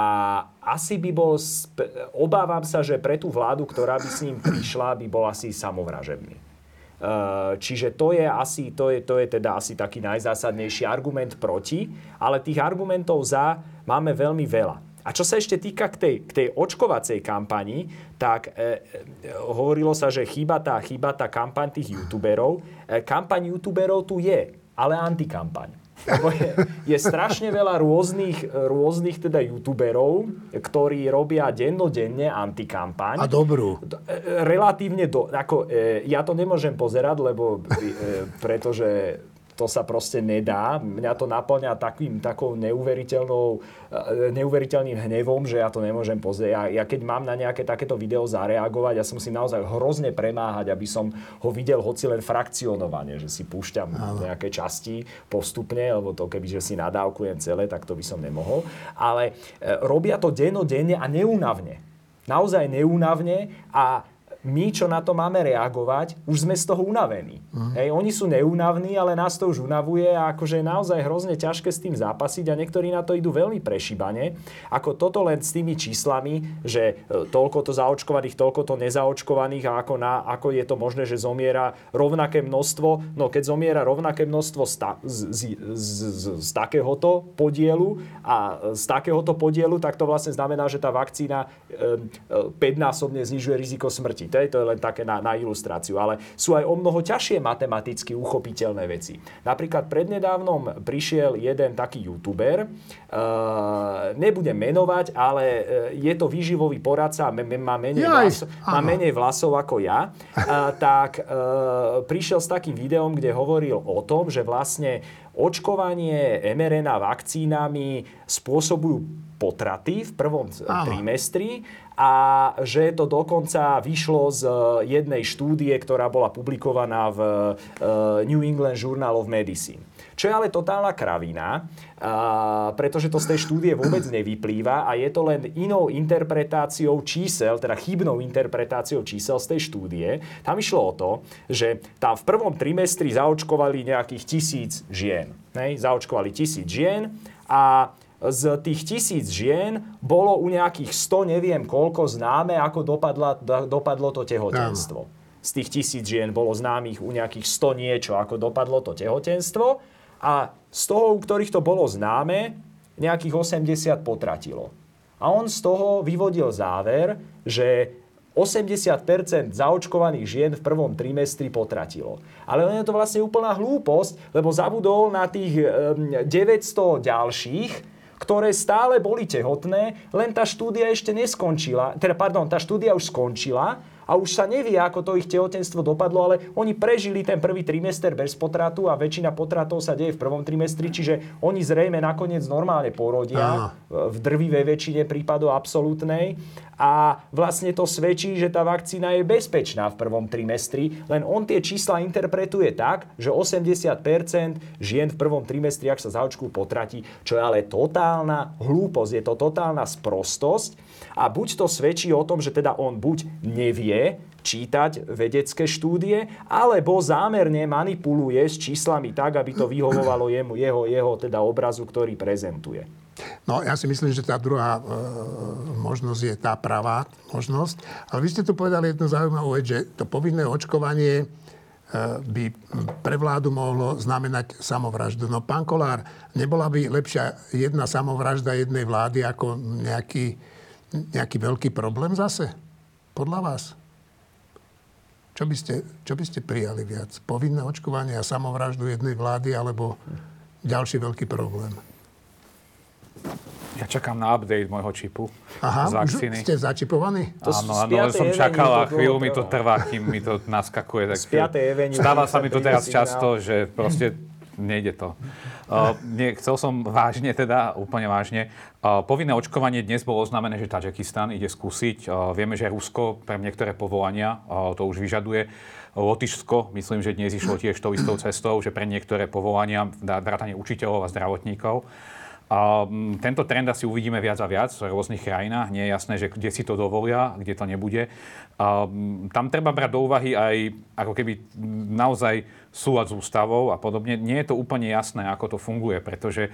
asi by bol, sp- obávam sa, že pre tú vládu, ktorá by s ním prišla, by bol asi samovražebný. Uh, čiže to je, asi, to, je, to je teda asi taký najzásadnejší argument proti, ale tých argumentov za máme veľmi veľa. A čo sa ešte týka k tej, k tej očkovacej kampani, tak eh, hovorilo sa, že chýba tá, chýba tá kampaň tých youtuberov. Eh, kampaň youtuberov tu je, ale antikampaň. Je, je strašne veľa rôznych, rôznych teda youtuberov, ktorí robia dennodenne antikampaň. A dobrú. Relatívne, do, ako, ja to nemôžem pozerať, lebo pretože to sa proste nedá. Mňa to naplňa takým, takou neuveriteľnou, neuveriteľným hnevom, že ja to nemôžem pozrieť. Ja, ja keď mám na nejaké takéto video zareagovať, ja som si naozaj hrozne premáhať, aby som ho videl hoci len frakcionovane, že si púšťam ale nejaké časti postupne, lebo to kebyže si nadávkujem celé, tak to by som nemohol. Ale robia to dennodenne a neúnavne. Naozaj neúnavne a my, čo na to máme reagovať, už sme z toho unavení. Uh-huh. Hej, oni sú neúnavní, ale nás to už unavuje a akože je naozaj hrozne ťažké s tým zápasiť a niektorí na to idú veľmi prešibane. Ako toto len s tými číslami, že toľko to zaočkovaných, toľko to nezaočkovaných a ako, na, ako je to možné, že zomiera rovnaké množstvo. No keď zomiera rovnaké množstvo z, z, z, z, z takéhoto podielu a z takéhoto podielu, tak to vlastne znamená, že tá vakcína päťnásobne znižuje riziko smrti. To je len také na, na ilustráciu, ale sú aj o mnoho ťažšie matematicky uchopiteľné veci. Napríklad prednedávnom prišiel jeden taký youtuber, e, nebudem menovať, ale je to výživový poradca, m- m- má, menej vlas, má menej vlasov ako ja, e, tak e, prišiel s takým videom, kde hovoril o tom, že vlastne očkovanie em er en á vakcínami spôsobujú potraty v prvom Aha. trimestri a že to dokonca vyšlo z jednej štúdie, ktorá bola publikovaná v New England Journal of Medicine. Čo je ale totálna kravina, pretože to z tej štúdie vôbec nevyplýva a je to len inou interpretáciou čísel, teda chybnou interpretáciou čísel z tej štúdie. Tam išlo o to, že tam v prvom trimestri zaočkovali nejakých tisíc žien. Ne? Zaočkovali tisíc žien a z tých tisíc žien bolo u nejakých sto, neviem koľko, známe, ako dopadla, dopadlo to tehotenstvo. Z tých tisíc žien bolo známych u nejakých sto niečo, ako dopadlo to tehotenstvo. A z toho, u ktorých to bolo známe, nejakých osemdesiat potratilo. A on z toho vyvodil záver, že osemdesiat percent zaočkovaných žien v prvom trimestri potratilo. Ale on je to vlastne úplná hlúposť, lebo zabudol na tých deväťsto ďalších, ktoré stále boli tehotné, len tá štúdia ešte neskončila, teda pardon, tá štúdia už skončila a už sa nevie, ako to ich tehotenstvo dopadlo, ale oni prežili ten prvý trimester bez potratu a väčšina potratov sa deje v prvom trimestri, čiže oni zrejme nakoniec normálne porodia, Aha. v drvivej väčšine prípadov absolútnej a vlastne to svedčí, že tá vakcína je bezpečná v prvom trimestri, len on tie čísla interpretuje tak, že osemdesiat percent žien v prvom trimestri, ak sa zaočkujú, potratí, čo je ale totálna hlúposť, je to totálna sprostosť a buď to svedčí o tom, že teda on buď nevie čítať vedecké štúdie, alebo zámerne manipuluje s číslami tak, aby to vyhovovalo jemu, jeho, jeho teda obrazu, ktorý prezentuje. No, ja si myslím, že tá druhá e, možnosť je tá pravá možnosť. Ale vy ste tu povedali jednu zaujímavú vec, že to povinné očkovanie e, by pre vládu mohlo znamenať samovraždu. No, pán Kolár, nebola by lepšia jedna samovražda jednej vlády ako nejaký, nejaký veľký problém zase? Podľa vás? Čo by ste, čo by ste prijali viac? Povinné očkovanie a samovraždu jednej vlády alebo ďalší veľký problém? Ja čakám na update môjho čipu. Aha, už ste začipovaní? Áno, áno, som čakal a chvíľu mi to trvá, kým mi to naskakuje. Stáva sa mi to teraz často, že proste nejde to. Uh, nie, chcel som vážne, teda úplne vážne. Uh, povinné očkovanie dnes bolo oznámené, že Tadžikistan ide skúsiť. Uh, vieme, že Rusko pre niektoré povolania uh, to už vyžaduje. Lotyšsko, myslím, že dnes išlo tiež tou istou cestou, že pre niektoré povolania, vrátane učiteľov a zdravotníkov. Um, tento trend asi uvidíme viac a viac v rôznych krajinách. Nie je jasné, že kde si to dovolia, kde to nebude. Um, tam treba brať do úvahy aj ako keby naozaj súlad s ústavou a podobne. Nie je to úplne jasné, ako to funguje, pretože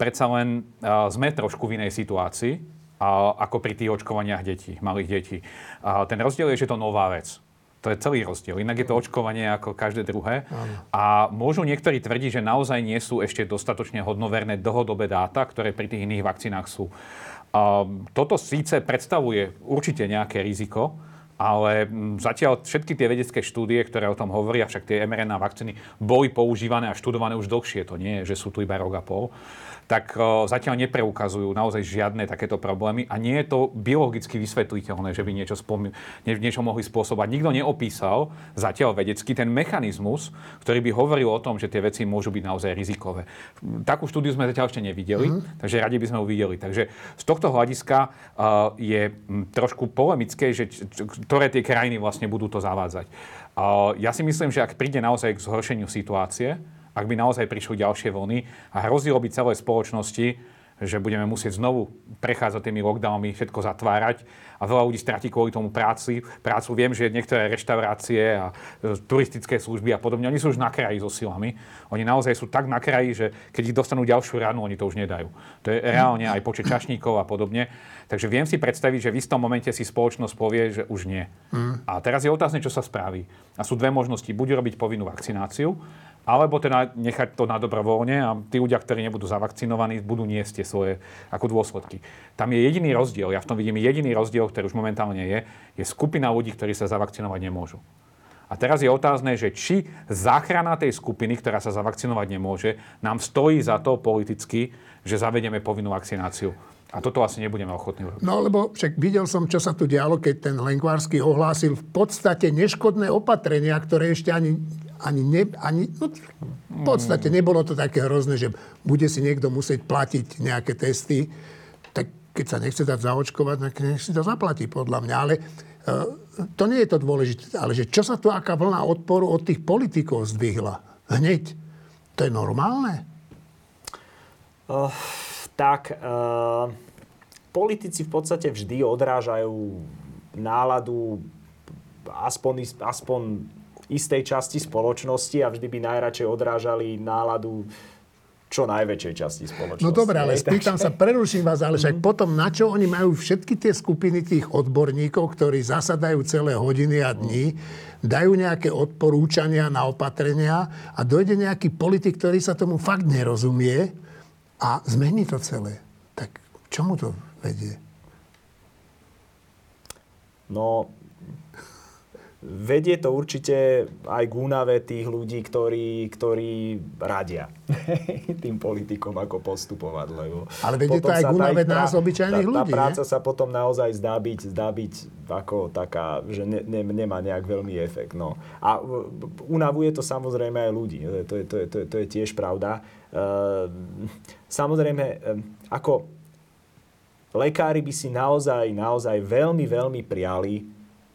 predsa len uh, sme trošku v inej situácii, uh, ako pri tých očkovaniach detí, malých detí. Uh, ten rozdiel je, že to nová vec. To je celý rozdiel. Inak je to očkovanie ako každé druhé. Áno. A môžu niektorí tvrdiť, že naozaj nie sú ešte dostatočne hodnoverné dlhodobé dáta, ktoré pri tých iných vakcínách sú. A toto síce predstavuje určite nejaké riziko, ale zatiaľ všetky tie vedecké štúdie, ktoré o tom hovoria, však tie em er en á vakcíny boli používané a študované už dlhšie. To nie je, že sú tu iba rok a pol. Tak zatiaľ nepreukazujú naozaj žiadne takéto problémy a nie je to biologicky vysvetliteľné, že by niečo, spom- niečo mohli spôsobovať. Nikto neopísal zatiaľ vedecky ten mechanizmus, ktorý by hovoril o tom, že tie veci môžu byť naozaj rizikové. Takú štúdiu sme zatiaľ ešte nevideli, mm-hmm. takže radi by sme ju videli. Takže z tohto hľadiska uh, je trošku polemické, že č- č- ktoré tie krajiny vlastne budú to zavádzať. Uh, ja si myslím, že ak príde naozaj k zhoršeniu situácie, ak by naozaj prišli ďalšie vlny a hrozilo by celej spoločnosti, že budeme musieť znovu prechádzať tými lockdownmi, všetko zatvárať a veľa ľudí stratí kvôli tomu práci. Prácu viem, že niektoré reštaurácie a turistické služby a podobne, oni sú už na kraji so silami. Oni naozaj sú tak na kraji, že keď ich dostanú ďalšiu ranu, oni to už nedajú. To je reálne aj počet čašníkov a podobne. Takže viem si predstaviť, že v istom momente si spoločnosť povie, že už nie. A teraz je otázne, čo sa spraví. A sú dve možnosti. Buď robiť povinnú vakcináciu, alebo teda nechať to na dobrovoľne a tí ľudia, ktorí nebudú zavakcinovaní, budú niesť tie svoje ako dôsledky. Tam je jediný rozdiel, ja v tom vidím jediný rozdiel, ktorý už momentálne je, je skupina ľudí, ktorí sa zavakcinovať nemôžu. A teraz je otázne, že či záchrana tej skupiny, ktorá sa zavakcinovať nemôže, nám stojí za to politicky, že zavedieme povinnú vakcináciu. A toto asi nebudeme ochotní urobiť. No lebo však videl som, čo sa tu dialo, keď ten Hlenkársky ohlásil v podstate neškodné opatrenia, ktoré ešte ani, ani, ne, ani no, v podstate nebolo to také hrozné, že bude si niekto musieť platiť nejaké testy. Tak keď sa nechce dať zaočkovať, tak nech si to zaplatí podľa mňa. Ale uh, to nie je to dôležité. Ale že čo sa tu aká vlna odporu od tých politikov zdvihla? Hneď. To je normálne? Uh... tak e, politici v podstate vždy odrážajú náladu aspoň, aspoň istej časti spoločnosti a vždy by najradšej odrážali náladu čo najväčšej časti spoločnosti. No dobré, ale spýtam sa, preruším vás, ale však mm-hmm. potom na čo oni majú všetky tie skupiny tých odborníkov, ktorí zasadajú celé hodiny a dní, dajú nejaké odporúčania na opatrenia a dojde nejaký politik, ktorý sa tomu fakt nerozumie, a zmení to celé. Tak k čomu to vedie? No, vedie to určite aj k únave tých ľudí, ktorí, ktorí radia tým politikom, ako postupovať. Lebo ale vedie to aj k únave nás obyčajných tá, ľudí. Tá práca ne? sa potom naozaj zdá byť, zdá byť ako taká, že ne, ne, nemá nejak veľmi efekt. No. A únavuje to samozrejme aj ľudí. To je, to je, to je, to je tiež pravda. Uh, samozrejme, ako lekári by si naozaj, naozaj veľmi, veľmi priali,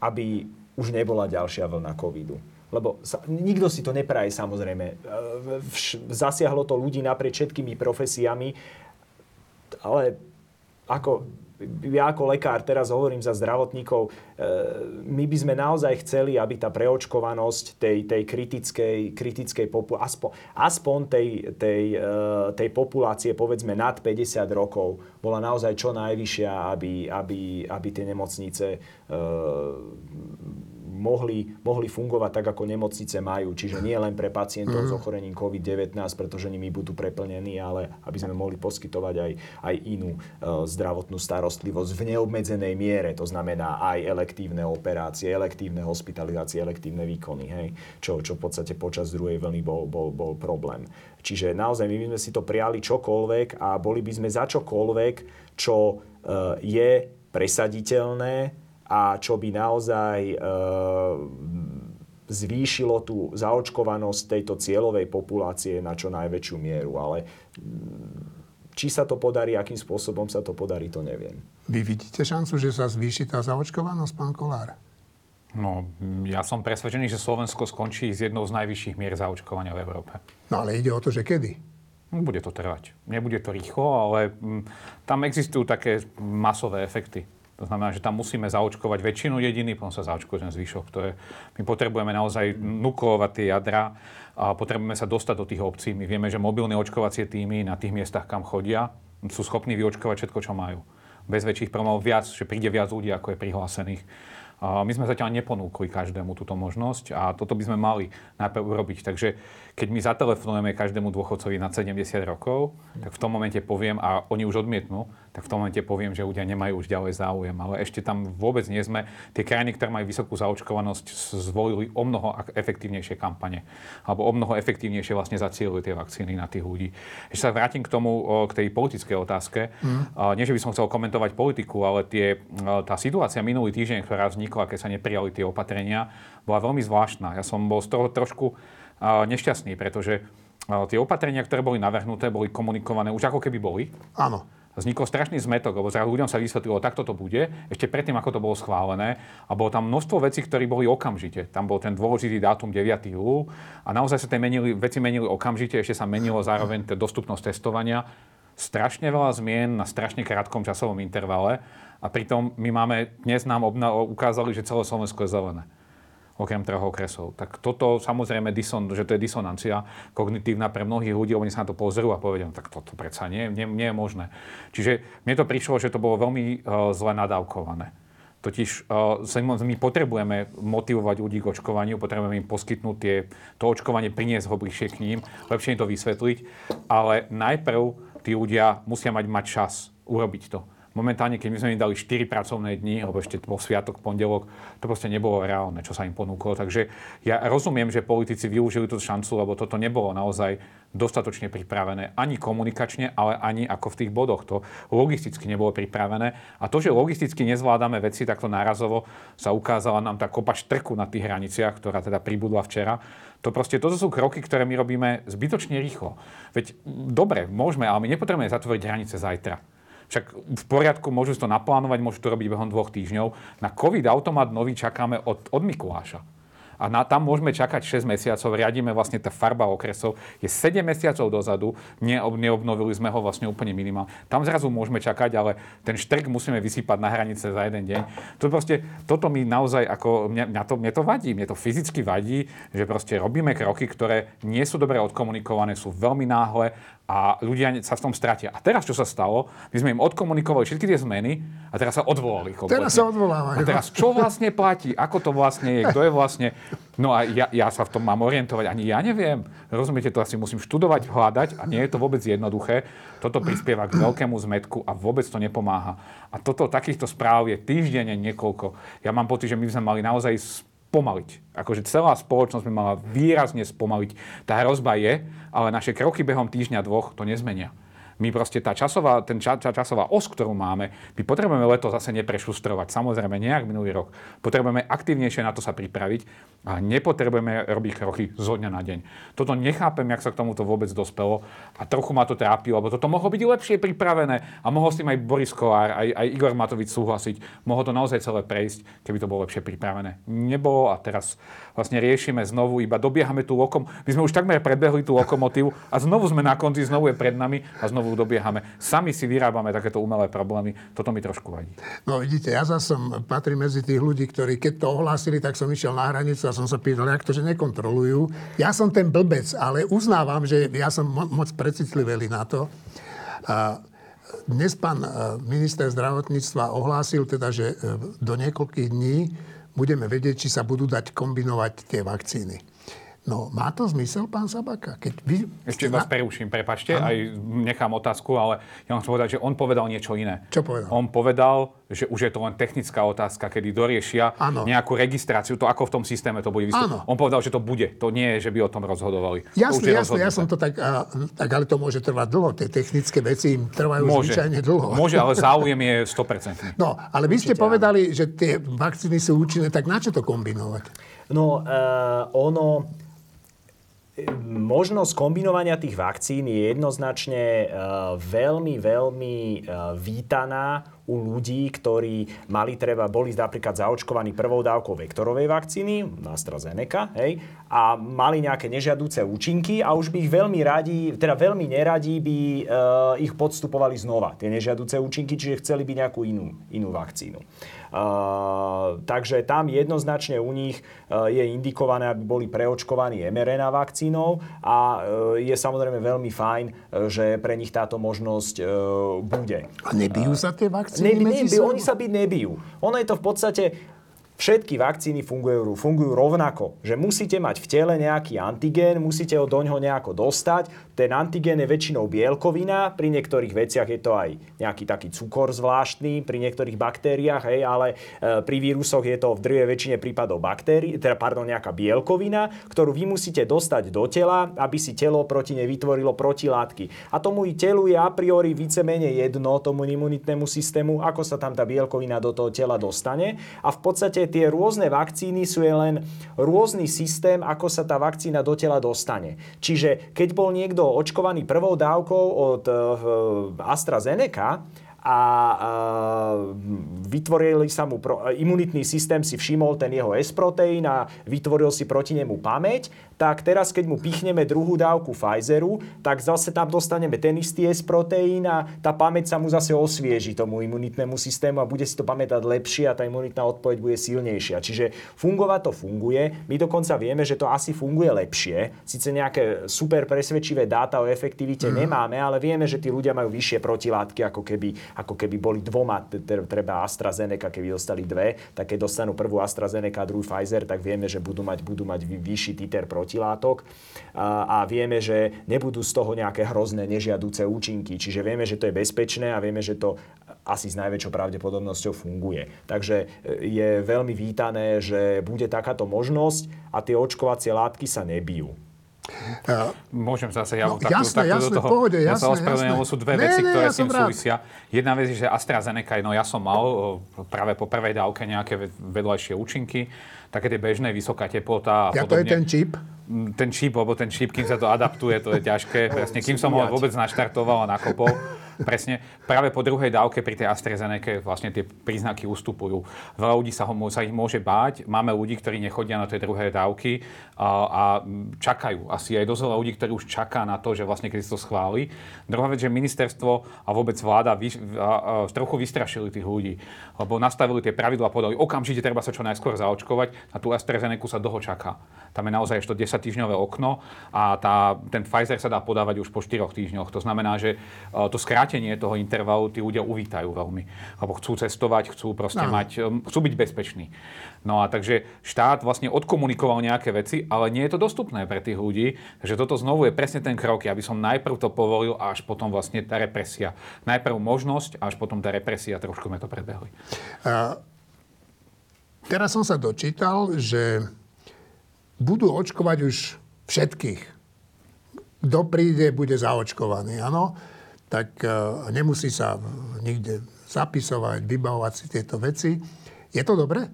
aby už nebola ďalšia vlna covidu. Lebo sa, nikto si to nepraje, samozrejme. Uh, vš, zasiahlo to ľudí naprieč všetkými profesiami, ale ako, ja ako lekár teraz hovorím za zdravotníkov, uh, my by sme naozaj chceli, aby tá preočkovanosť tej, tej kritickej, kritickej popu- aspoň, aspoň tej, tej, uh, tej populácie, povedzme nad päťdesiat rokov, bola naozaj čo najvyššia, aby, aby, aby tie nemocnice uh, Mohli, mohli fungovať tak, ako nemocnice majú. Čiže nie len pre pacientov mm. s ochorením covid devätnásť, pretože nimi budú preplnení, ale aby sme mohli poskytovať aj, aj inú e, zdravotnú starostlivosť v neobmedzenej miere. To znamená aj elektívne operácie, elektívne hospitalizácie, elektívne výkony. Hej? Čo, čo v podstate počas druhej vlny bol, bol, bol problém. Čiže naozaj my by sme si to priali čokoľvek a boli by sme za čokoľvek, čo e, je presaditeľné, a čo by naozaj e, zvýšilo tú zaočkovanosť tejto cieľovej populácie na čo najväčšiu mieru. Ale či sa to podarí, akým spôsobom sa to podarí, to neviem. Vy vidíte šancu, že sa zvýši tá zaočkovanosť, pán Kolár? No, ja som presvedčený, že Slovensko skončí s jednou z najvyšších mier zaočkovania v Európe. No ale ide o to, že kedy? Bude to trvať. Nebude to rýchlo, ale m, tam existujú také masové efekty. To znamená, že tam musíme zaočkovať väčšinu dediny, potom sa zaočkuje ten zvyšok. To je, my potrebujeme naozaj nukleovať tie jadra a potrebujeme sa dostať do tých obcí. My vieme, že mobilné očkovacie týmy na tých miestach, kam chodia, sú schopní vyočkovať všetko, čo majú. Bez väčších problémov viac, že príde viac ľudí, ako je prihlásených. My sme zatiaľ neponúkli každému túto možnosť a toto by sme mali najprv urobiť. Takže keď my zatelefonujeme každému dôchodcovi nad sedemdesiat rokov, tak v tom momente poviem, a oni už odmietnú, tak v tom momente poviem, že ľudia nemajú už ďalej záujem. Ale ešte tam vôbec nie sme. Tie krajiny, ktoré majú vysokú zaočkovanosť, zvolili o mnoho efektívnejšie kampane. Alebo o mnoho efektívnejšie vlastne zacielili tie vakcíny na tých ľudí. Ešte sa vrátim k tomu, k tej politickej otázke. Mm. Nie, že by som chcel komentovať politiku, ale tie, tá situácia minulý týždeň, ktorá vznikla, a keď sa neprijali tie opatrenia, bola veľmi zvláštna. Ja som bol z toho trošku nešťastný, pretože tie opatrenia, ktoré boli navrhnuté, boli komunikované už ako keby boli. Áno. Vznikol strašný zmetok, lebo zrazu ľuďom sa vysvetlilo, takto to bude, ešte predtým, ako to bolo schválené. A bolo tam množstvo vecí, ktoré boli okamžite. Tam bol ten dôležitý dátum deviateho júla a naozaj sa tie menili, veci menili okamžite, ešte sa menilo zároveň dostupnosť testovania. strašne veľa zmien na strašne krátkom časovom intervale a pritom my máme, dnes nám obna- ukázali, že celé Slovensko je zelené. Okrem troch okresov. Tak toto samozrejme, dison, že to je disonancia kognitívna pre mnohých ľudí, oni sa na to pozrú a povedia, tak toto predsa nie, nie, nie je možné. Čiže mne to prišlo, že to bolo veľmi uh, zle nadávkované. Totiž uh, my potrebujeme motivovať ľudí k očkovaniu, potrebujeme im poskytnúť tie, to očkovanie, priniesť ho bližšie k ním, lepšie im to vysvetliť, ale najprv tí ľudia musia mať, mať čas urobiť to. Momentálne, keď my sme im dali štyri pracovné dni, alebo ešte bol sviatok, pondelok, to proste nebolo reálne, čo sa im ponúklo. Takže ja rozumiem, že politici využili tú šancu, lebo toto nebolo naozaj dostatočne pripravené. Ani komunikačne, ale ani ako v tých bodoch. To logisticky nebolo pripravené. A to, že logisticky nezvládame veci takto nárazovo, sa ukázala nám tá kopa štrku na tých hraniciach, ktorá teda pribudla včera. To proste, toto sú kroky, ktoré my robíme zbytočne rýchlo. Veď dobre, môžeme, ale my nepotrebujeme zatvoriť hranice zajtra. Však v poriadku, môžu to naplánovať, môžu to robiť behom dvoch týždňov. Na COVID automat nový čakáme od, od Mikuláša. A na, tam môžeme čakať šesť mesiacov, riadíme vlastne tá farba okresov. Je sedem mesiacov dozadu, neob, neobnovili sme ho vlastne úplne minimálne. Tam zrazu môžeme čakať, ale ten štrk musíme vysypať na hranice za jeden deň. To proste, toto mi naozaj, ako, mňa, mňa, to, mňa to vadí, mne to fyzicky vadí, že proste robíme kroky, ktoré nie sú dobre odkomunikované, sú veľmi náhle a ľudia sa v tom stratia. A teraz, čo sa stalo, my sme im odkomunikovali všetky tie zmeny a teraz sa odvolali. Kompletne. Teraz sa odvolávajú. A teraz, čo vlastne platí, ako to vlastne je, kto je vlastne... No a ja, ja sa v tom mám orientovať. Ani ja neviem. Rozumiete, to asi musím študovať, hľadať a nie je to vôbec jednoduché. Toto prispieva k veľkému zmetku a vôbec to nepomáha. A toto, takýchto správ je týždenne niekoľko. Ja mám pocit, že my sme mali naozaj spomaliť. Akože celá spoločnosť by mala výrazne spomaliť. Tá hrozba je, ale naše kroky behom týždňa, dvoch to nezmenia. My proste tá časová, ten ča, ča, časová os, ktorú máme, my potrebujeme leto zase neprešustrovať. Samozrejme, nejak minulý rok. Potrebujeme aktívnejšie na to sa pripraviť a nepotrebujeme robiť kroky zo dňa na deň. Toto nechápem, jak sa k tomuto vôbec dospelo a trochu ma to trápilo, lebo toto mohlo byť lepšie pripravené a mohol s tým aj Boris Kolár, aj, aj Igor Matovič súhlasiť. Mohlo to naozaj celé prejsť, keby to bolo lepšie pripravené. Nebolo a teraz vlastne riešime znovu, iba dobiehame tú lokom. My sme už takmer predbehli tú lokomotívu a znovu sme na konci, znovu je pred nami a znovu dobiehame. Sami si vyrábame takéto umelé problémy. Toto mi trošku vadí. No vidíte, ja zase som, patrím medzi tých ľudí, ktorí keď to ohlásili, tak som išiel na hranicu a som sa pýtal, jak to, že nekontrolujú. Ja som ten blbec, ale uznávam, že ja som mo- moc precitlivelý na to. A dnes pán minister zdravotníctva ohlásil teda, že do niekoľkých dní budeme vedieť, či sa budú dať kombinovať tie vakcíny. No, má to zmysel, pán Sabaka? Keď vy... Ešte vás preruším, prepáčte, ano. Aj nechám otázku, ale ja vám chcem povedať, že on povedal niečo iné. Čo povedal? On povedal, že už je to len technická otázka, kedy doriešia ano. Nejakú registráciu, to ako v tom systéme to bude vystúpiť. On povedal, že to bude, to nie je, že by o tom rozhodovali. Jasne, jasne, ja som to tak, a, tak, ale to môže trvať dlho, tie technické veci im trvajú môže. Zvyčajne dlho. Môže, ale záujem je sto percent. No, ale vy ste povedali, áno. Že tie vakcíny sú účinné, tak na čo to kombinovať? No, uh, ono... Možnosť kombinovania tých vakcín je jednoznačne veľmi, veľmi vítaná u ľudí, ktorí mali treba, boli napríklad zaočkovaní prvou dávkou vektorovej vakcíny, AstraZeneca, hej, a mali nejaké nežiaduce účinky a už by ich veľmi radi, teda veľmi neradi by e, ich podstupovali znova, tie nežiaduce účinky, čiže chceli by nejakú inú, inú vakcínu. Uh, takže tam jednoznačne u nich uh, je indikované, aby boli preočkovaní em er en á vakcínou a uh, je samozrejme veľmi fajn, uh, že pre nich táto možnosť uh, bude. A nebijú sa tie vakcíny? Ne, medzi nebijú, oni sa byť nebijú. Ono je to v podstate... Všetky vakcíny fungujú, fungujú rovnako, že musíte mať v tele nejaký antigén, musíte ho doňho nejako dostať. Ten antigén je väčšinou bielkovina, pri niektorých veciach je to aj nejaký taký cukor zvláštny, pri niektorých baktériách, hej, ale e, pri vírusoch je to v drvej väčšine prípadov baktérii, teda pardon, nejaká bielkovina, ktorú vy musíte dostať do tela, aby si telo proti nej vytvorilo protilátky. A tomu i telu je a priori vicemenej jedno tomu imunitnému systému, ako sa tam tá bielkovina do toho tela dostane. A v podstate tie rôzne vakcíny sú len rôzny systém, ako sa tá vakcína do tela dostane. Čiže keď bol niekto očkovaný prvou dávkou od AstraZeneca a vytvorili sa mu, pro, imunitný systém si všimol ten jeho S-proteín a vytvoril si proti nemu pamäť, tak teraz, keď mu pichneme druhú dávku Pfizeru, tak zase tam dostaneme ten istý S-proteín a tá pamäť sa mu zase osvieži tomu imunitnému systému a bude si to pamätať lepšie a tá imunitná odpoveď bude silnejšia. Čiže fungovať to funguje. My dokonca vieme, že to asi funguje lepšie. Sice nejaké super presvedčivé dáta o efektivite nemáme, ale vieme, že tí ľudia majú vyššie protilátky, ako keby ako keby boli dvoma, treba AstraZeneca, keby dostali dve, tak keď dostanú prvú AstraZeneca a druhú Pfizer, tak vieme, že budú mať, budú mať vyšší titer protilátok a, a vieme, že nebudú z toho nejaké hrozné nežiaduce účinky. Čiže vieme, že to je bezpečné a vieme, že to asi s najväčšou pravdepodobnosťou funguje. Takže je veľmi vítané, že bude takáto možnosť a tie očkovacie látky sa nebijú. Uh, Môžem zase ja no, takú, jasné, takú jasné, do toho. Pohode, ja jasné, sa ospravedlňujem, sú dve ne, veci, ne, ktoré ja s tým súvisia. Jedna vec je, že AstraZeneca, no ja som mal práve po prvej dávke nejaké vedľajšie účinky, také tie bežné, vysoká teplota a ja podobne. Ja to je ten čip? Ten čip, lebo ten čip, kým sa to adaptuje, to je ťažké. Presne, kým som ho vôbec naštartoval a nakopol. Presne, práve po druhej dávke pri tej AstraZeneca vlastne tie príznaky ustupujú. Veľa ľudí sa, ho, sa ich môže báť. Máme ľudí, ktorí nechodia na tie druhé dávky a, a čakajú. Asi aj dosť veľa ľudí, ktorí už čaká na to, že vlastne keď si to schváli. Druhá vec, že ministerstvo a vôbec vláda vyš, a, a, trochu vystrašili tých ľudí, lebo nastavili tie pravidlá a povedali, okamžite treba sa čo najskôr zaočkovať a tú AstraZeneca sa dlho čaká. Tam je naozaj ešte desaťtýždňové okno a tá, ten Pfizer sa dá podávať už po štyroch týždňoch. To znamená, že to skráti toho intervalu, tí ľudia uvítajú veľmi. Lebo chcú cestovať, chcú proste no. mať, chcú byť bezpeční. No a takže štát vlastne odkomunikoval nejaké veci, ale nie je to dostupné pre tých ľudí, že toto znovu je presne ten krok, aby som najprv to povolil a až potom vlastne tá represia. Najprv možnosť, až potom tá represia. Trošku sme to prebehli. A teraz som sa dočítal, že budú očkovať už všetkých. Kto príde, bude zaočkovaný, áno? Tak nemusí sa nikde zapisovať, vybavovať si tieto veci. Je to dobré?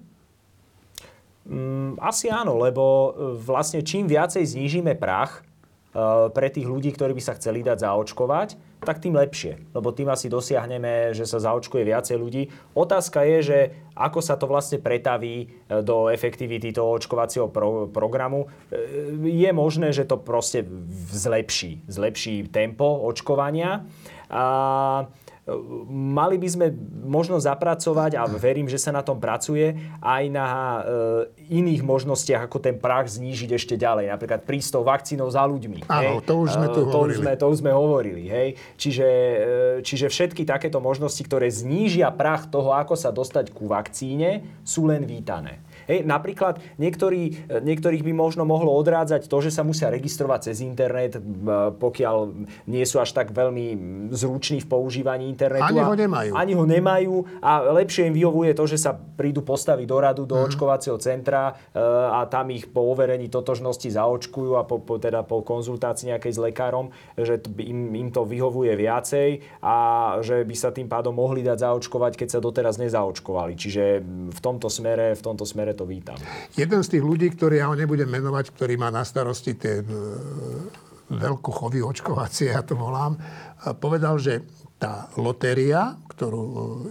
Asi áno, lebo vlastne čím viacej znížime prach pre tých ľudí, ktorí by sa chceli dať zaočkovať, tak tým lepšie. Lebo tým asi dosiahneme, že sa zaočkuje viacej ľudí. Otázka je, že ako sa to vlastne pretaví do efektivity toho očkovacieho pro- programu. Je možné, že to proste zlepší. Zlepší tempo očkovania. A mali by sme možno zapracovať, a verím, že sa na tom pracuje, aj na iných možnostiach, ako ten prach znížiť ešte ďalej. Napríklad prísť tou vakcínou za ľuďmi. Áno, hej? to už sme tu to hovorili. Už sme, to už sme hovorili. Hej? Čiže, čiže všetky takéto možnosti, ktoré znížia prach toho, ako sa dostať ku vakcíne, sú len vítané. Hej, napríklad niektorí, niektorých by možno mohlo odrádzať to, že sa musia registrovať cez internet, pokiaľ nie sú až tak veľmi zruční v používaní internetu. Ani ho nemajú. Ani ho nemajú a lepšie im vyhovuje to, že sa prídu postaviť do radu do mm. očkovacieho centra a tam ich po overení totožnosti zaočkujú a po, po, teda po konzultácii nejakej s lekárom, že im, im to vyhovuje viacej a že by sa tým pádom mohli dať zaočkovať, keď sa doteraz nezaočkovali. Čiže v tomto smere, v tomto smere to vítam. Jeden z tých ľudí, ktorý ja ho nebudem menovať, ktorý má na starosti tie veľkú chovy očkovacie, ja to volám, povedal, že tá lotéria, ktorú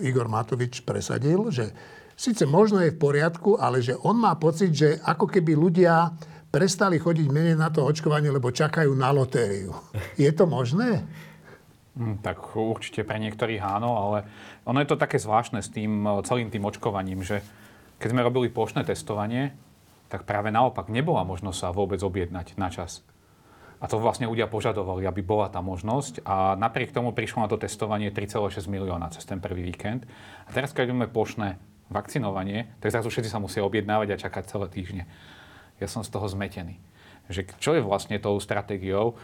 Igor Matovič presadil, že síce možno je v poriadku, ale že on má pocit, že ako keby ľudia prestali chodiť menej na to očkovanie, lebo čakajú na lotériu. Je to možné? Tak určite pre niektorých áno, ale ono je to také zvláštne s tým celým tým očkovaním, že keď sme robili plošné testovanie, tak práve naopak nebola možnosť sa vôbec objednať na čas. A to vlastne ľudia požadovali, aby bola tá možnosť. A napriek tomu prišlo na to testovanie tri celé šesť milióna cez ten prvý víkend. A teraz, keď máme plošné vakcinovanie, tak zrazu všetci sa musia objednávať a čakať celé týždne. Ja som z toho zmetený. Že čo je vlastne tou stratégiou?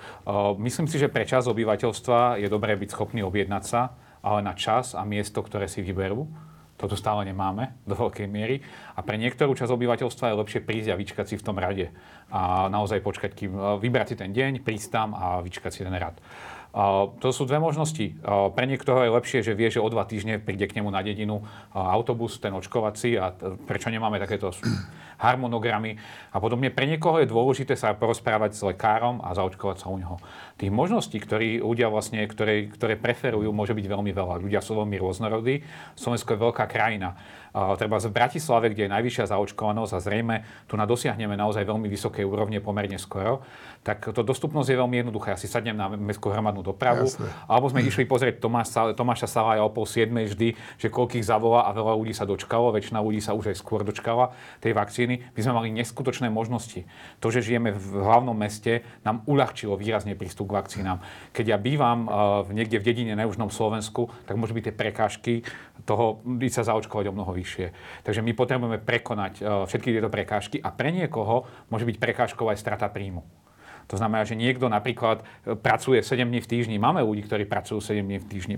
Myslím si, že pre časť obyvateľstva je dobré byť schopný objednať sa, ale na čas a miesto, ktoré si vyberú, toto stále nemáme do veľkej miery. A pre niektorú časť obyvateľstva je lepšie prísť a vyčkať si v tom rade. A naozaj počkať, kým vybrať si ten deň, prísť tam a vyčkať si ten rad. A to sú dve možnosti. A pre niektorého je lepšie, že vie, že o dva týždne príde k nemu na dedinu autobus, ten očkovací. A prečo nemáme takéto harmonogramy a podobne. Pre niekoho je dôležité sa porozprávať s lekárom a zaočkovať sa u neho. Tých možností, ktoré ľudia vlastne, ktoré, ktoré preferujú, môže byť veľmi veľa. Ľudia sú veľmi rôznorodí. Slovensko je veľká krajina. Uh, treba v Bratislave, kde je najvyššia zaočkovanosť a zrejme tu na dosiahneme naozaj veľmi vysoké úrovne pomerne skoro, tak to dostupnosť je veľmi jednoduchá. Ja si sadnem na mestskú hromadnú dopravu, Jasne. alebo sme išli pozrieť Tomáš, Tomáša Salaja o pol siedmej vždy, že koľkých zavolá a veľa ľudí sa dočkalo, väčšina ľudí sa už aj skôr dočkala tej vakcíny. My sme mali neskutočné možnosti. To, že žijeme v hlavnom meste, nám uľahčilo výrazne prístup k vakcínám. Keď ja bývam uh, niekde v dedine na južnom Slovensku, tak môžu byť tie prekážky toho ísť sa zaočkovať o mnoho vyššie. Takže my potrebujeme prekonať uh, všetky tieto prekážky a pre niekoho môže byť prekážkou aj strata príjmu. To znamená, že niekto napríklad pracuje sedem dní v týždni. Máme ľudí, ktorí pracujú sedem dní v týždni.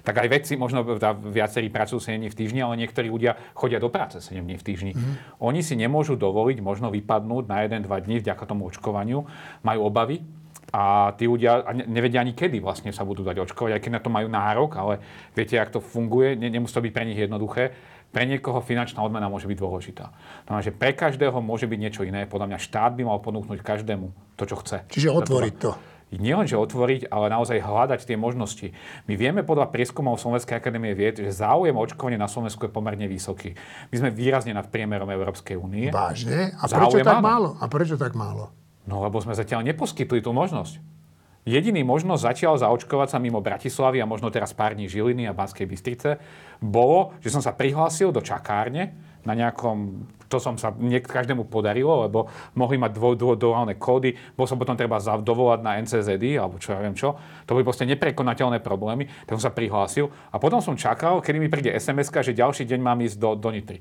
Tak aj vedci, možno viacerí pracujú sedem dní v týždni, ale niektorí ľudia chodia do práce sedem dní v týždni. Mm-hmm. Oni si nemôžu dovoliť možno vypadnúť na jeden až dva dni vďaka tomu očkovaniu. Majú obavy a tí ľudia nevedia ani kedy vlastne sa budú dať očkovať, aj keď na to majú nárok, ale viete, jak to funguje, nemusí to byť pre nich jednoduché. Pre niekoho finančná odmena môže byť dôležitá. Znamená, že pre každého môže byť niečo iné. Podľa mňa štát by mal ponúknuť každému to, čo chce. Čiže otvoriť to. Nielenže otvoriť, ale naozaj hľadať tie možnosti. My vieme podľa prieskumov Slovenskej akadémie vied, že záujem o očkovanie na Slovensku je pomerne vysoký. My sme výrazne nad priemerom Európskej únie. Vážne? A prečo záujem tak málo? A prečo tak málo? No lebo sme zatiaľ neposkytli tú možnosť. Jediný možnosť zatiaľ zaočkovať sa mimo Bratislavy a možno teraz pár dní Žiliny a Banskej Bystrice bolo, že som sa prihlásil do čakárne na nejakom, to som sa niek- každému podarilo, lebo mohli mať dvo- dvo- duálne kódy, bol som potom treba dovolať na en cé zet í alebo čo ja viem čo, to boli proste neprekonateľné problémy, tak som sa prihlásil a potom som čakal, kedy mi príde es em eska, že ďalší deň mám ísť do, do Nitry.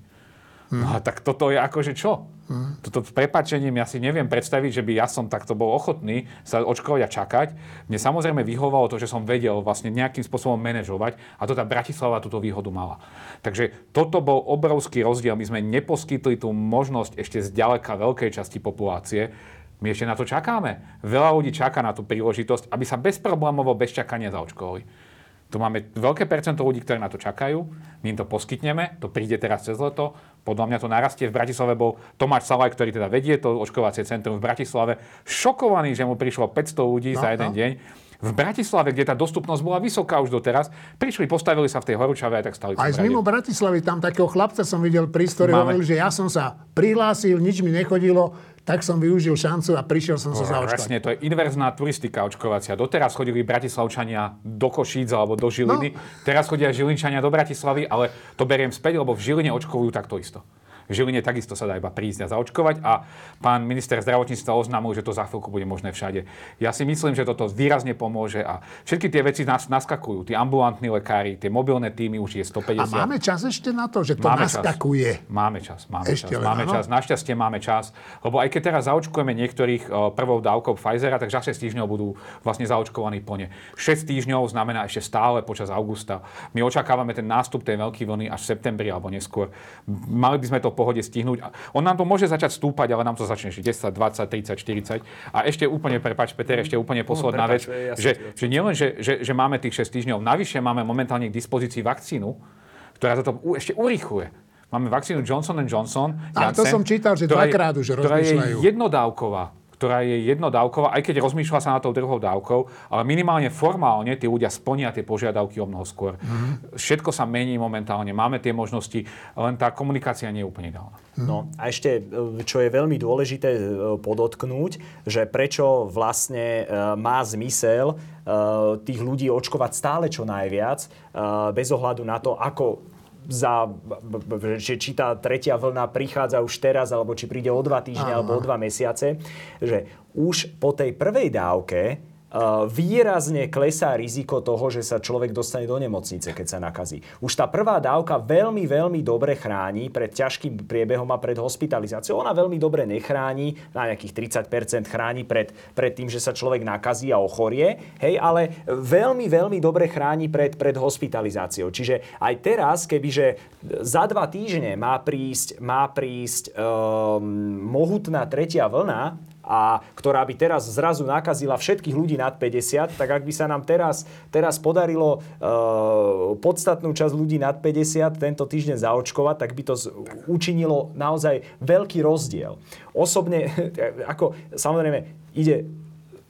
No a tak toto je akože čo? Hmm. Toto s prepáčením ja si neviem predstaviť, že by ja som takto bol ochotný sa očkovať a čakať. Mne samozrejme vyhovalo to, že som vedel vlastne nejakým spôsobom manažovať a to tá Bratislava túto výhodu mala. Takže toto bol obrovský rozdiel. My sme neposkytli tú možnosť ešte zďaleka veľkej časti populácie. My ešte na to čakáme. Veľa ľudí čaká na tú príležitosť, aby sa bezproblémovo, bez čakania zaočkovali. Tu máme veľké percento ľudí, ktorí na to čakajú. My im to poskytneme. To príde teraz cez leto. Podľa mňa to narastie. V Bratislave bol Tomáš Salaj, ktorý teda vedie to očkovacie centrum v Bratislave. Šokovaný, že mu prišlo päťsto ľudí no, za jeden no. deň. V Bratislave, kde tá dostupnosť bola vysoká už doteraz, prišli, postavili sa v tej horúčave a tak stali. Aj z mimo Bratislavy tam takého chlapca som videl prísť, ktorý hovoril, že ja som sa prihlásil, nič mi nechodilo, tak som využil šancu a prišiel som sa zaočkovať. Presne, to je inverzná turistika očkovacia. Doteraz chodili Bratislavčania do Košíc alebo do Žiliny. No. Teraz chodia Žilinčania do Bratislavy, ale to beriem späť, lebo v Žiline očkovujú takto isto. V Žiline takisto sa dá iba prísť a zaočkovať a pán minister zdravotníctva oznámil, že to za chvíľku bude možné všade. Ja si myslím, že toto výrazne pomôže a všetky tie veci nás naskakujú. Tí ambulantní lekári, tie mobilné týmy už je stopäťdesiat. A máme čas ešte na to, že to máme naskakuje? Čas. Máme čas, máme ešte čas. Len, máme čas. Našťastie máme čas, lebo aj keď teraz zaočkujeme niektorých prvou dávkou Pfizera, tak za šesť týždňov budú vlastne zaočkovaní po ne. šesť týždňov znamená ešte stále počas augusta. My očakávame ten nástup tej veľkej vlny až v septembri alebo neskôr. Mali by sme to pohode stihnúť. On nám to môže začať stúpať, ale nám to začne desať, dvadsať, tridsať, štyridsať. A ešte úplne, prepáč Peter, ešte úplne posledná no, prepáč, vec, že, že nielen, že, že, že máme tých šesť týždňov, navyše máme momentálne k dispozícii vakcínu, ktorá toto ešte urýchuje. Máme vakcínu Johnson and Johnson. A Janssen, to som čítal, že dvakrát už rozmýšľajú. Ktorá je jednodávková. ktorá je jednodávková, aj keď rozmýšľa sa na tou druhou dávkou, ale minimálne formálne tí ľudia splnia tie požiadavky o mnoho skôr. Mm-hmm. Všetko sa mení momentálne, máme tie možnosti, len tá komunikácia nie je úplne ideálna. No a ešte, čo je veľmi dôležité podotknúť, že prečo vlastne má zmysel tých ľudí očkovať stále čo najviac, bez ohľadu na to, ako za, že či tá tretia vlna prichádza už teraz, alebo či príde o dva týždne, alebo o dva mesiace, že už po tej prvej dávke výrazne klesá riziko toho, že sa človek dostane do nemocnice, keď sa nakazí. Už tá prvá dávka veľmi, veľmi dobre chráni pred ťažkým priebehom a pred hospitalizáciou. Ona veľmi dobre nechráni, na nejakých tridsať percent chráni pred, pred tým, že sa človek nakazí a ochorie, hej, ale veľmi, veľmi dobre chráni pred, pred hospitalizáciou. Čiže aj teraz, kebyže za dva týždne má prísť, má prísť um, mohutná tretia vlna, a a ktorá by teraz zrazu nakazila všetkých ľudí nad päťdesiat, tak ak by sa nám teraz, teraz podarilo e, podstatnú časť ľudí nad päťdesiat tento týždeň zaočkovať, tak by to z, učinilo naozaj veľký rozdiel. Osobne, ako samozrejme, ide,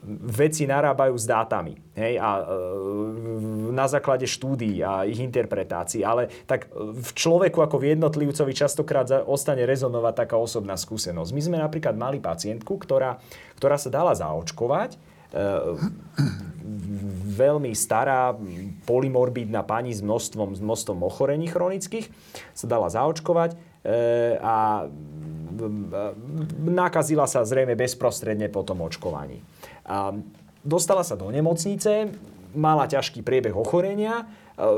veci narábajú s dátami, hej, a e, na základe štúdií a ich interpretácií, ale tak v človeku ako v jednotlivcovi častokrát ostane rezonovať taká osobná skúsenosť. My sme napríklad mali pacientku, ktorá, ktorá sa dala zaočkovať, e, veľmi stará polymorbidná pani s množstvom, s množstvom ochorení chronických, sa dala zaočkovať e, a nakazila sa zrejme bezprostredne po tom očkovaní. A dostala sa do nemocnice, mala ťažký priebeh ochorenia,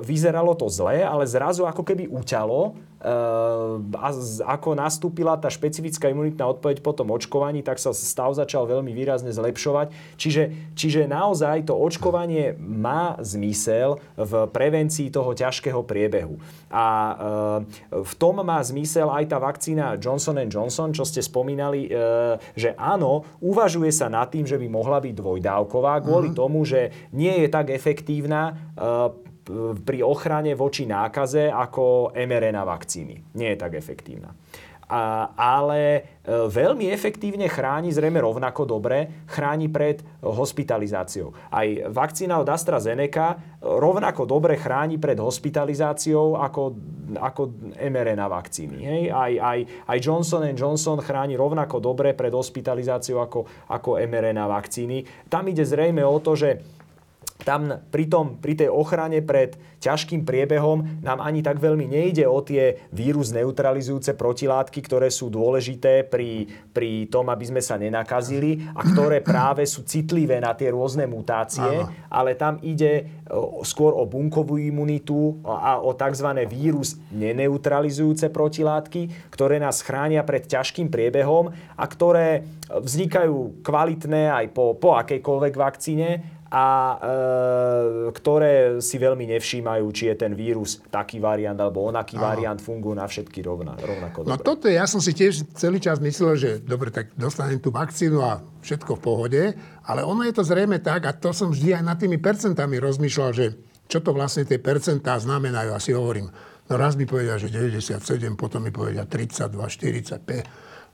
vyzeralo to zle, ale zrazu ako keby uťalo a ako nastúpila tá špecifická imunitná odpoveď po tom očkovaní, tak sa stav začal veľmi výrazne zlepšovať. Čiže, čiže naozaj to očkovanie má zmysel v prevencii toho ťažkého priebehu. A v tom má zmysel aj tá vakcína Johnson and Johnson, čo ste spomínali, že áno, uvažuje sa nad tým, že by mohla byť dvojdávková kvôli tomu, že nie je tak efektívna pri ochrane voči nákaze ako em er en á vakcíny. Nie je tak efektívna. A, ale veľmi efektívne chráni, zrejme rovnako dobre, chráni pred hospitalizáciou. Aj vakcína od AstraZeneca rovnako dobre chráni pred hospitalizáciou ako, ako em er en á vakcíny. Hej? Aj, aj, aj Johnson and Johnson chráni rovnako dobre pred hospitalizáciou ako, ako em er en á vakcíny. Tam ide zrejme o to, že tam pri, tom, pri tej ochrane pred ťažkým priebehom nám ani tak veľmi nejde o tie vírus neutralizujúce protilátky, ktoré sú dôležité pri, pri tom, aby sme sa nenakazili a ktoré práve sú citlivé na tie rôzne mutácie, ale tam ide skôr o bunkovú imunitu a o tzv. Vírus neneutralizujúce protilátky, ktoré nás chránia pred ťažkým priebehom a ktoré vznikajú kvalitné aj po, po akejkoľvek vakcíne, a e, ktoré si veľmi nevšímajú, či je ten vírus taký variant alebo onaký Aha. variant, fungujú na všetky rovna, rovnako dobre. No toto je, ja som si tiež celý čas myslel, že dobre, tak dostanem tú vakcínu a všetko v pohode, ale ono je to zrejme tak, a to som vždy aj nad tými percentami rozmýšľal, že čo to vlastne tie percentá znamenajú, asi hovorím, no raz mi povedal, že deväťdesiatsedem, potom mi povedal tridsaťdva, štyridsaťpäť,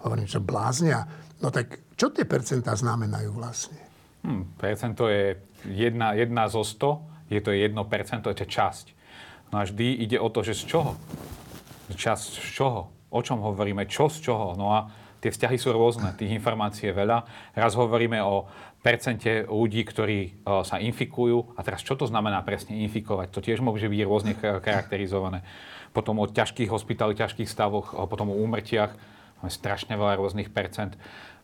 hovorím, čo bláznia. No tak čo tie percentá znamenajú vlastne? Hmm, percento je jedna, jedna zo sto, je to jedno percento, je to časť. No a vždy ide o to, že z čoho? Časť z čoho? O čom hovoríme? Čo z čoho? No a tie vzťahy sú rôzne, tých informácií je veľa. Raz hovoríme o percente ľudí, ktorí o, sa infikujú. A teraz čo to znamená presne infikovať? To tiež môže byť rôzne charakterizované. Potom o ťažkých hospitáloch, ťažkých stavoch, potom o úmrtiach. Máme strašne veľa rôznych percent.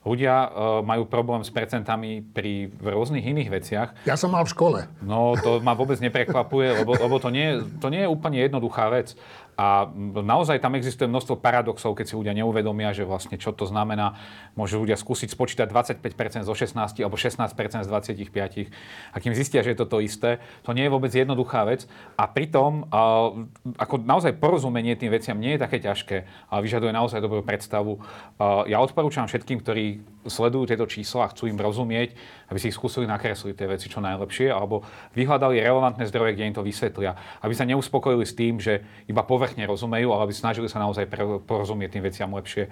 Ľudia e, majú problém s percentami pri rôznych iných veciach. Ja som mal v škole. No, to ma vôbec neprekvapuje, lebo, lebo to, nie, to nie je úplne jednoduchá vec. A naozaj tam existuje množstvo paradoxov, keď si ľudia neuvedomia, že vlastne čo to znamená. Môžu ľudia skúsiť spočítať dvadsaťpäť percent zo šestnástich alebo šestnásť percent z dvadsaťpäť. A kým zistia, že je to to isté, to nie je vôbec jednoduchá vec. A pritom ako naozaj porozumenie tým veciam nie je také ťažké, ale vyžaduje naozaj dobrú predstavu. Ja odporúčam všetkým, ktorí sledujú tieto čísla a chcú im rozumieť, aby si ich skúsili nakresliť tie veci čo najlepšie alebo vyhľadali relevantné zdroje, kde im to vysvetlia, aby sa neuspokojili s tým, že iba vrchne rozumejú, ale aby snažili sa naozaj porozumieť tým veciam lepšie.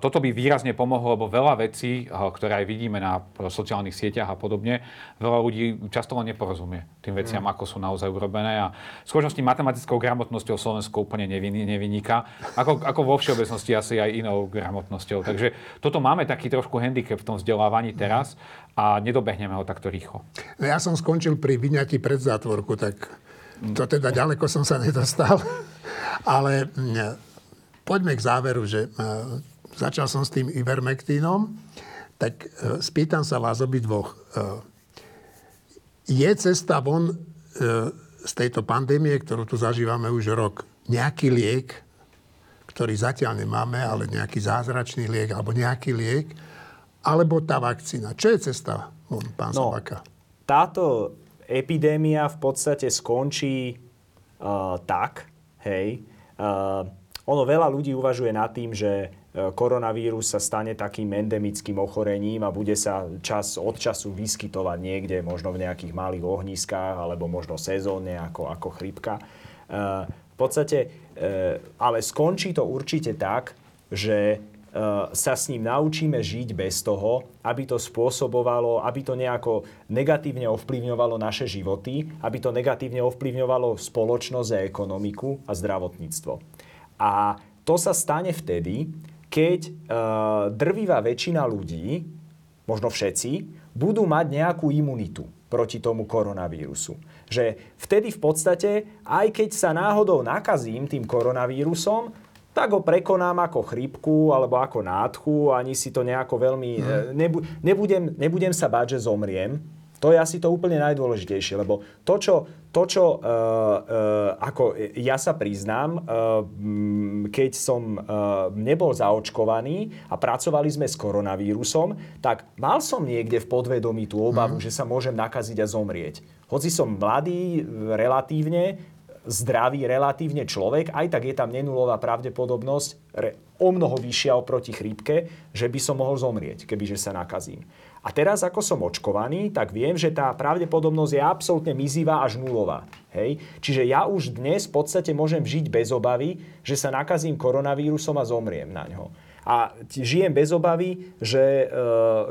Toto by výrazne pomohlo, lebo veľa vecí, ktoré aj vidíme na sociálnych sieťach a podobne, veľa ľudí často len neporozumie tým veciam, mm. ako sú naozaj urobené. A v skutočnosti matematickou gramotnosťou Slovensko úplne nevyniká, ako, ako vo všeobecnosti asi aj inou gramotnosťou. Takže toto máme taký trošku handicap v tom vzdelávaní teraz a nedobehneme ho takto rýchlo. Ja som skončil pri vyňatí pred zátvorku, tak to teda ďaleko som sa nedostal. Ale poďme k záveru, že začal som s tým Ivermectinom, tak spýtam sa vás obidvoch. Je cesta von z tejto pandémie, ktorú tu zažívame už rok, nejaký liek, ktorý zatiaľ nemáme, ale nejaký zázračný liek, alebo nejaký liek, alebo tá vakcína? Čo je cesta von, pán no, Sabaka? Táto epidémia v podstate skončí uh, tak, hej, uh, Ono veľa ľudí uvažuje nad tým, že koronavírus sa stane takým endemickým ochorením a bude sa čas od času vyskytovať niekde, možno v nejakých malých ohniskách, alebo možno sezónne ako, ako chrípka. V podstate, ale skončí to určite tak, že sa s ním naučíme žiť bez toho, aby to spôsobovalo, aby to nejako negatívne ovplyvňovalo naše životy, aby to negatívne ovplyvňovalo spoločnosť a ekonomiku a zdravotníctvo. A to sa stane vtedy, keď e, drvivá väčšina ľudí, možno všetci, budú mať nejakú imunitu proti tomu koronavírusu. Že vtedy v podstate, aj keď sa náhodou nakazím tým koronavírusom, tak ho prekonám ako chrípku alebo ako nádchu, ani si to nejako veľmi... Nebu, nebudem, nebudem sa báť, že zomriem. To je asi to úplne najdôležitejšie, lebo to, čo, to, čo uh, uh, ako ja sa priznám, uh, keď som uh, nebol zaočkovaný a pracovali sme s koronavírusom, tak mal som niekde v podvedomí tú obavu, mm. že sa môžem nakaziť a zomrieť. Hoci som mladý, relatívne, zdravý relatívne človek, aj tak je tam nenulová pravdepodobnosť, re, o mnoho vyššia oproti chrípke, že by som mohol zomrieť, kebyže sa nakazím. A teraz, ako som očkovaný, tak viem, že tá pravdepodobnosť je absolútne mizivá až nulová. Hej? Čiže ja už dnes v podstate môžem žiť bez obavy, že sa nakazím koronavírusom a zomriem na ňo. A žijem bez obavy, že, e,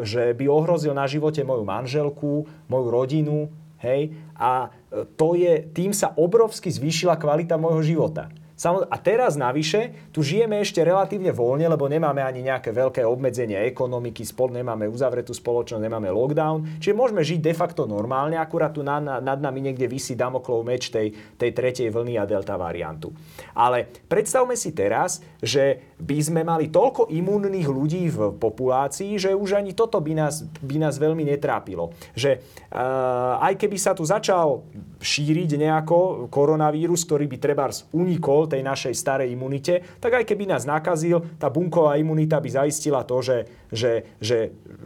že by ohrozil na živote moju manželku, moju rodinu, hej? A to je, tým sa obrovsky zvýšila kvalita môjho života. A teraz navyše, tu žijeme ešte relatívne voľne, lebo nemáme ani nejaké veľké obmedzenie ekonomiky, spol, nemáme uzavretú spoločnosť, nemáme lockdown. Čiže môžeme žiť de facto normálne, akurát tu na, na, nad nami niekde visí Damoklov meč tej, tej tretej vlny a delta variantu. Ale predstavme si teraz, že by sme mali toľko imunných ľudí v populácii, že už ani toto by nás, by nás veľmi netrápilo. Že uh, aj keby sa tu začal šíriť nejako koronavírus, ktorý by trebárs unikol tej našej starej imunite, tak aj keby nás nakazil, tá bunková imunita by zaistila to, že, že, že,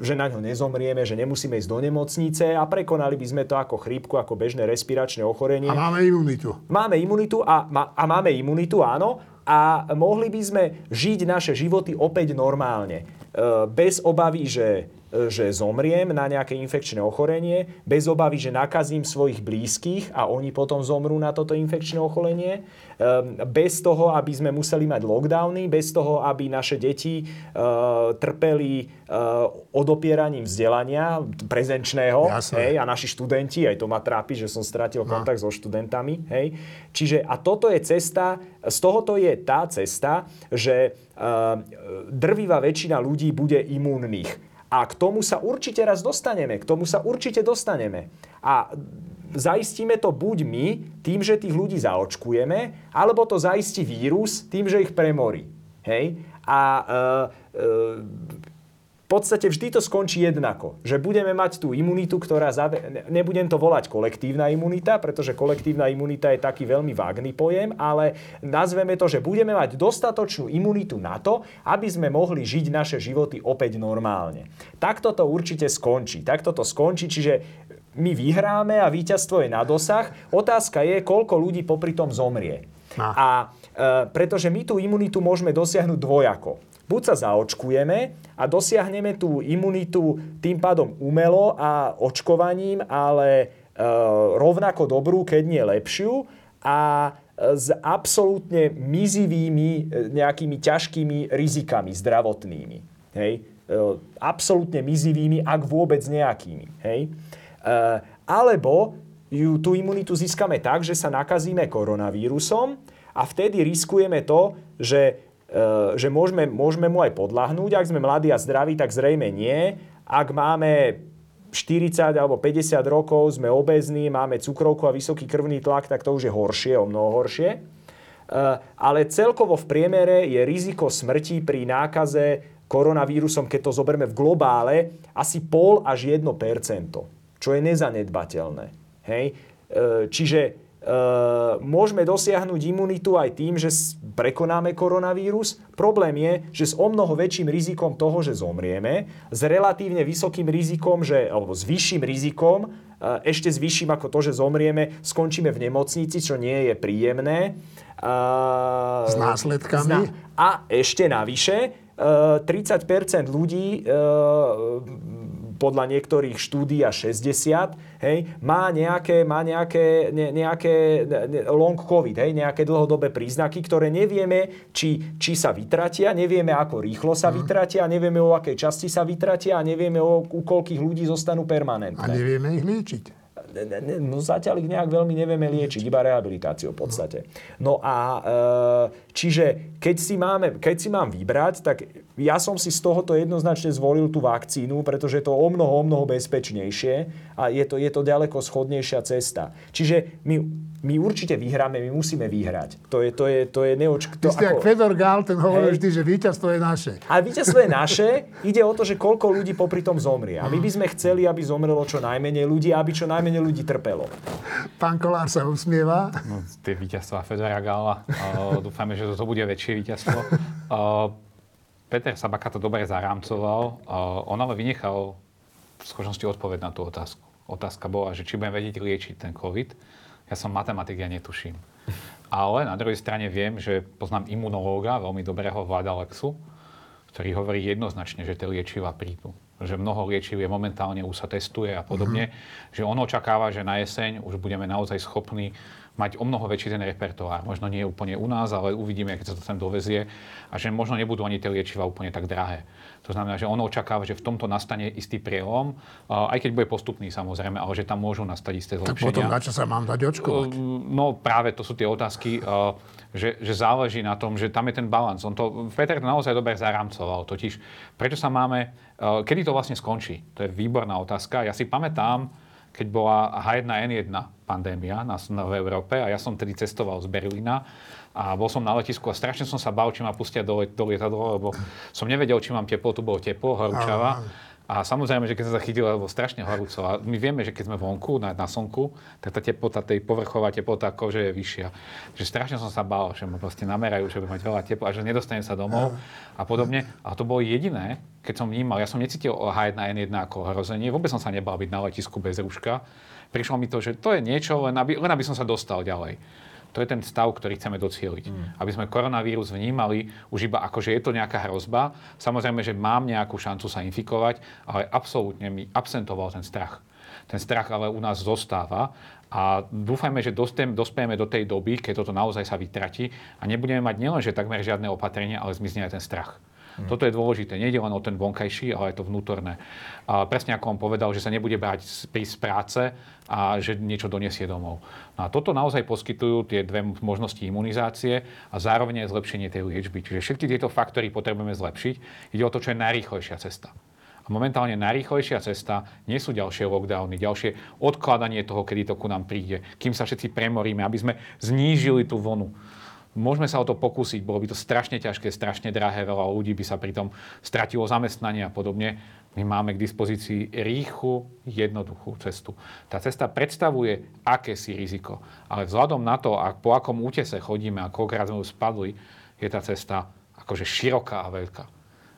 že na ňo nezomrieme, že nemusíme ísť do nemocnice a prekonali by sme to ako chrípku, ako bežné respiračné ochorenie. A máme imunitu. Máme imunitu a, a máme imunitu, áno. A mohli by sme žiť naše životy opäť normálne. Bez obavy, že, že zomriem na nejaké infekčné ochorenie, bez obavy, že nakazím svojich blízkych a oni potom zomrú na toto infekčné ochorenie, bez toho, aby sme museli mať lockdowny, bez toho, aby naše deti trpeli odopieraním vzdelania prezenčného, hej, a naši študenti, aj to ma trápi, že som stratil kontakt no. so študentami. Hej. Čiže a toto je cesta, z tohoto je tá cesta, že drvivá väčšina ľudí bude imúnnych. A k tomu sa určite raz dostaneme. K tomu sa určite dostaneme. A zaistíme to buď my, tým, že tých ľudí zaočkujeme, alebo to zaistí vírus tým, že ich premorí. Hej? A e, e, v podstate vždy to skončí jednako. Že budeme mať tú imunitu, ktorá... Zave... Nebudem to volať kolektívna imunita, pretože kolektívna imunita je taký veľmi vágný pojem, ale nazveme to, že budeme mať dostatočnú imunitu na to, aby sme mohli žiť naše životy opäť normálne. Takto to určite skončí. Takto to skončí, čiže my vyhráme a víťazstvo je na dosah. Otázka je, koľko ľudí popri tom zomrie. No. A e, pretože my tú imunitu môžeme dosiahnuť dvojako. Buď sa zaočkujeme a dosiahneme tú imunitu tým pádom umelo a očkovaním, ale e, rovnako dobrú, keď nie lepšiu a s absolútne mizivými nejakými ťažkými rizikami zdravotnými. Hej? E, absolútne mizivými, ak vôbec nejakými. Hej? E, alebo ju, tú imunitu získame tak, že sa nakazíme koronavírusom a vtedy riskujeme to, že že môžeme, môžeme mu aj podľahnúť. Ak sme mladí a zdraví, tak zrejme nie. Ak máme štyridsať alebo päťdesiat rokov, sme obezní, máme cukrovku a vysoký krvný tlak, tak to už je horšie, o mnoho horšie. Ale celkovo v priemere je riziko smrti pri nákaze koronavírusom, keď to zoberme v globále, asi pol až jedno percento, čo je nezanedbateľné. Hej? Čiže môžeme dosiahnuť imunitu aj tým, že prekonáme koronavírus. Problém je, že s omnoho väčším rizikom toho, že zomrieme, s relatívne vysokým rizikom, že, alebo s vyšším rizikom, ešte s vyšším ako to, že zomrieme, skončíme v nemocnici, čo nie je príjemné. S následkami. A ešte navyše, tridsať percent ľudí, podľa niektorých štúdií až šesťdesiat, hej, má nejaké, má nejaké, ne, nejaké long covid, hej, nejaké dlhodobé príznaky, ktoré nevieme, či, či sa vytratia, nevieme, ako rýchlo sa vytratia, nevieme, o akej časti sa vytratia a nevieme, o, u koľkých ľudí zostanú permanentné. A nevieme ich liečiť. No zatiaľ ich nejak veľmi nevieme liečiť, iba rehabilitáciu v podstate. No a čiže keď si, máme, keď si mám vybrať, tak ja som si z tohoto jednoznačne zvolil tú vakcínu, pretože je to o mnoho, o mnoho bezpečnejšie a je to, je to ďaleko schodnejšia cesta. Čiže my, my určite vyhráme, my musíme vyhrať. To je, to je, to je neočk... Ty ste ako Fedor Gál, ten hovoril vždy, že víťazstvo je naše. A víťazstvo je naše, ide o to, že koľko ľudí popri tom zomrie. A my by sme chceli, aby zomrelo čo najmenej ľudí, aby čo najmenej ľudí trpelo. Pán Kolár sa usmieva. No, tie víťazstvá Fedora Gála. Uh, dúfame, že to bude väčšie víťazstvo. Uh, Peter Sabaka to dobre zarámcoval. Uh, on ale vynechal v skutočnosti odpoveď na tú otázku. Otázka bola, že či budem vedieť liečiť ten COVID. Ja som matematik, ja netuším. Ale na druhej strane viem, že poznám imunológa, veľmi dobrého Vlada Lexu, ktorý hovorí jednoznačne, že tie liečiva prídu. Že mnoho liečiv je momentálne, už sa testuje a podobne, mm-hmm. že on očakáva, že na jeseň už budeme naozaj schopní mať o mnoho väčší ten repertoár. Možno nie úplne u nás, ale uvidíme, keď sa to sem dovezie a že možno nebudú ani tie liečiva úplne tak drahé. To znamená, že on očakáva, že v tomto nastane istý prielom, aj keď bude postupný samozrejme, ale že tam môžu nastať isté zlepšenia. Tak potom na čo sa mám dať očkovať? No práve to sú tie otázky, že, že záleží na tom, že tam je ten balans. On to, Peter to naozaj dobre zaramcoval, totiž prečo sa máme... Kedy to vlastne skončí? To je výborná otázka. Ja si pamätám, keď bola há jeden en jeden pandémia na, na, v Európe a ja som tedy cestoval z Berlína a bol som na letisku a strašne som sa bál, či ma pustia do, do lietadla, lebo som nevedel, či mám teplotu, bolo teplo, horúčava. A samozrejme, že keď sa zachytil, bolo strašne horúco. A my vieme, že keď sme vonku, na, na slnku, tak tá teplota, tej povrchová teplota kože je vyššia. Takže strašne som sa bál, že ma proste namerajú, že budem mať veľa tepla a že nedostanem sa domov a podobne. A to bolo jediné, keď som vnímal. Ja som necítil há jeden en jeden ako ohrozenie. Vôbec som sa nebal byť na letisku bez rúška. Prišlo mi to, že to je niečo, len aby, len aby som sa dostal ďalej. To je ten stav, ktorý chceme docieliť. Mm. Aby sme koronavírus vnímali už iba ako, že je to nejaká hrozba. Samozrejme, že mám nejakú šancu sa infikovať, ale absolútne mi absentoval ten strach. Ten strach ale u nás zostáva a dúfajme, že dospieme do tej doby, keď toto naozaj sa vytratí a nebudeme mať nielenže takmer žiadne opatrenia, ale zmizne aj ten strach. Mm. Toto je dôležité. Nie je len o ten vonkajší, ale aj to vnútorné. A presne ako on povedal, že sa nebude báť prísť z práce a že niečo donesie domov. No a toto naozaj poskytujú tie dve možnosti imunizácie a zároveň aj zlepšenie tej liečby. Čiže všetky tieto faktory potrebujeme zlepšiť. Ide o to, čo je najrýchlejšia cesta. A momentálne najrýchlejšia cesta nie sú ďalšie lockdowny, ďalšie odkladanie toho, kedy to ku nám príde, kým sa všetci premoríme, aby sme znížili tú vlnu. Môžeme sa o to pokúsiť, bolo by to strašne ťažké, strašne drahé, veľa ľudí by sa pri tom stratilo zamestnanie a podobne. My máme k dispozícii rýchlu, jednoduchú cestu. Tá cesta predstavuje akési riziko, ale vzhľadom na to, ak po akom útese chodíme a koľkokrát sme už spadli, je tá cesta akože široká a veľká.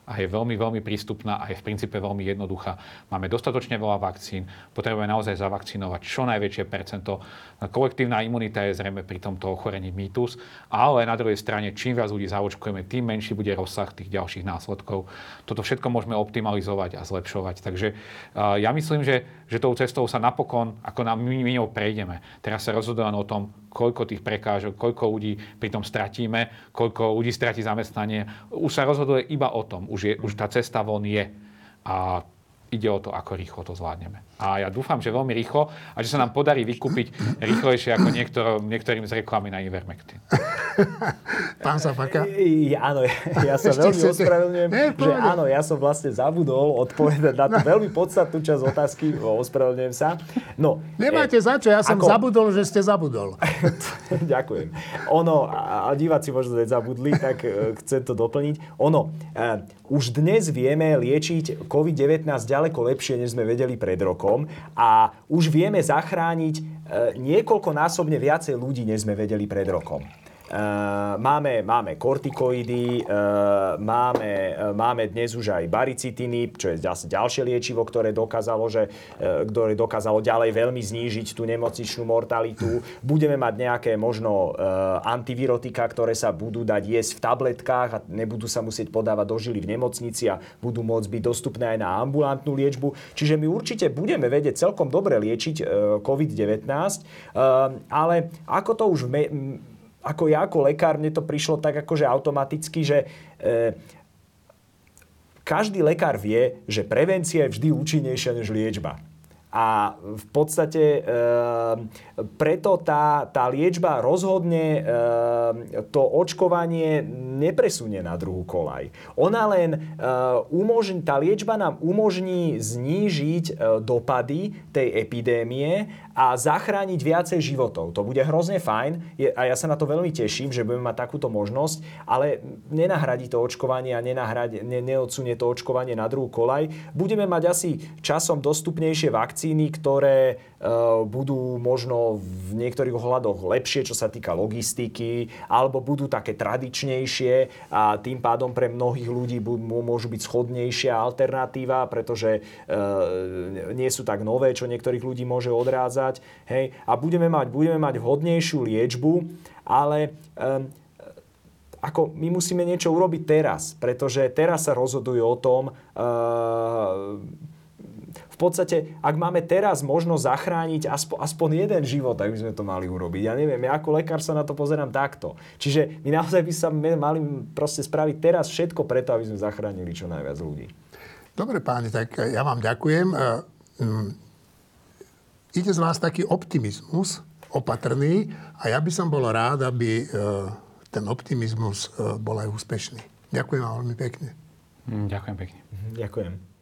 A je veľmi, veľmi prístupná a je v princípe veľmi jednoduchá. Máme dostatočne veľa vakcín, potrebujeme naozaj zavakcinovať čo najväčšie percento. Kolektívna imunita je zrejme pri tomto ochorení mýtus, ale na druhej strane, čím viac ľudí zaočkujeme, tým menší bude rozsah tých ďalších následkov. Toto všetko môžeme optimalizovať a zlepšovať. Takže ja myslím, že, že tou cestou sa napokon, ako na minimum prejdeme. Teraz sa rozhodujeme o tom, koľko tých prekážok, koľko ľudí pri tom stratíme, koľko ľudí stratí zamestnanie. Už sa rozhoduje iba o tom. Už, je, už tá cesta von je. A ide o to, ako rýchlo to zvládneme. A ja dúfam, že veľmi rýchlo a že sa nám podarí vykúpiť rýchlejšie ako niektor, niektorým z reklamy na Ivermectin. Pán Sabaka. Áno, ja, ja sa veľmi ospravedlňujem, že áno, ja som vlastne zabudol odpovedať na tú veľmi podstatnú časť otázky. Ospravedlňujem sa. No, nemáte za čo, ja som ako... zabudol, že ste zabudol. Ďakujem. Ono, a diváci možno aj zabudli, tak chcem to doplniť. Ono, už dnes vieme liečiť covid devätnásť ďaleko lepšie, než sme vedeli pred rokom. A už vieme zachrániť niekoľkonásobne viacej ľudí, než sme vedeli pred rokom. Máme, máme kortikoidy, máme, máme dnes už aj baricitiny, čo je ďalšie liečivo, ktoré dokázalo, že, ktoré dokázalo ďalej veľmi znížiť tú nemocničnú mortalitu. Budeme mať nejaké možno antivirotika, ktoré sa budú dať jesť v tabletkách a nebudú sa musieť podávať do žily v nemocnici a budú môcť byť dostupné aj na ambulantnú liečbu. Čiže my určite budeme vedieť celkom dobre liečiť covid devätnásť, ale ako to už... Me- Ako ja, ako lekár, mne to prišlo tak akože automaticky, že e, každý lekár vie, že prevencia je vždy účinnejšia než liečba. A v podstate e, preto tá, tá liečba rozhodne e, to očkovanie nepresunie na druhú koľaj. Ona len e, umožní, tá liečba nám umožní znížiť e, dopady tej epidémie a zachrániť viacej životov. To bude hrozne fajn je, a ja sa na to veľmi teším, že budeme mať takúto možnosť, ale nenahradí to očkovanie a nenahradí, ne, neodsunie to očkovanie na druhú koľaj. Budeme mať asi časom dostupnejšie vakcíny, vakcíny, ktoré e, budú možno v niektorých ohľadoch lepšie, čo sa týka logistiky, alebo budú také tradičnejšie a tým pádom pre mnohých ľudí budú, môžu byť schodnejšia alternatíva, pretože e, nie sú tak nové, čo niektorých ľudí môže odrádzať. Hej. A budeme mať, budeme mať vhodnejšiu liečbu, ale e, ako my musíme niečo urobiť teraz, pretože teraz sa rozhodujú o tom, e, v podstate, ak máme teraz možnosť zachrániť aspo, aspoň jeden život, tak by sme to mali urobiť. Ja neviem, ja ako lekár sa na to pozerám takto. Čiže my naozaj by sa mali proste spraviť teraz všetko preto, aby sme zachránili čo najviac ľudí. Dobre páni, tak ja vám ďakujem. Ide z vás taký optimizmus, opatrný, a ja by som bol rád, aby ten optimizmus bol aj úspešný. Ďakujem vám veľmi pekne. Ďakujem pekne. Ďakujem.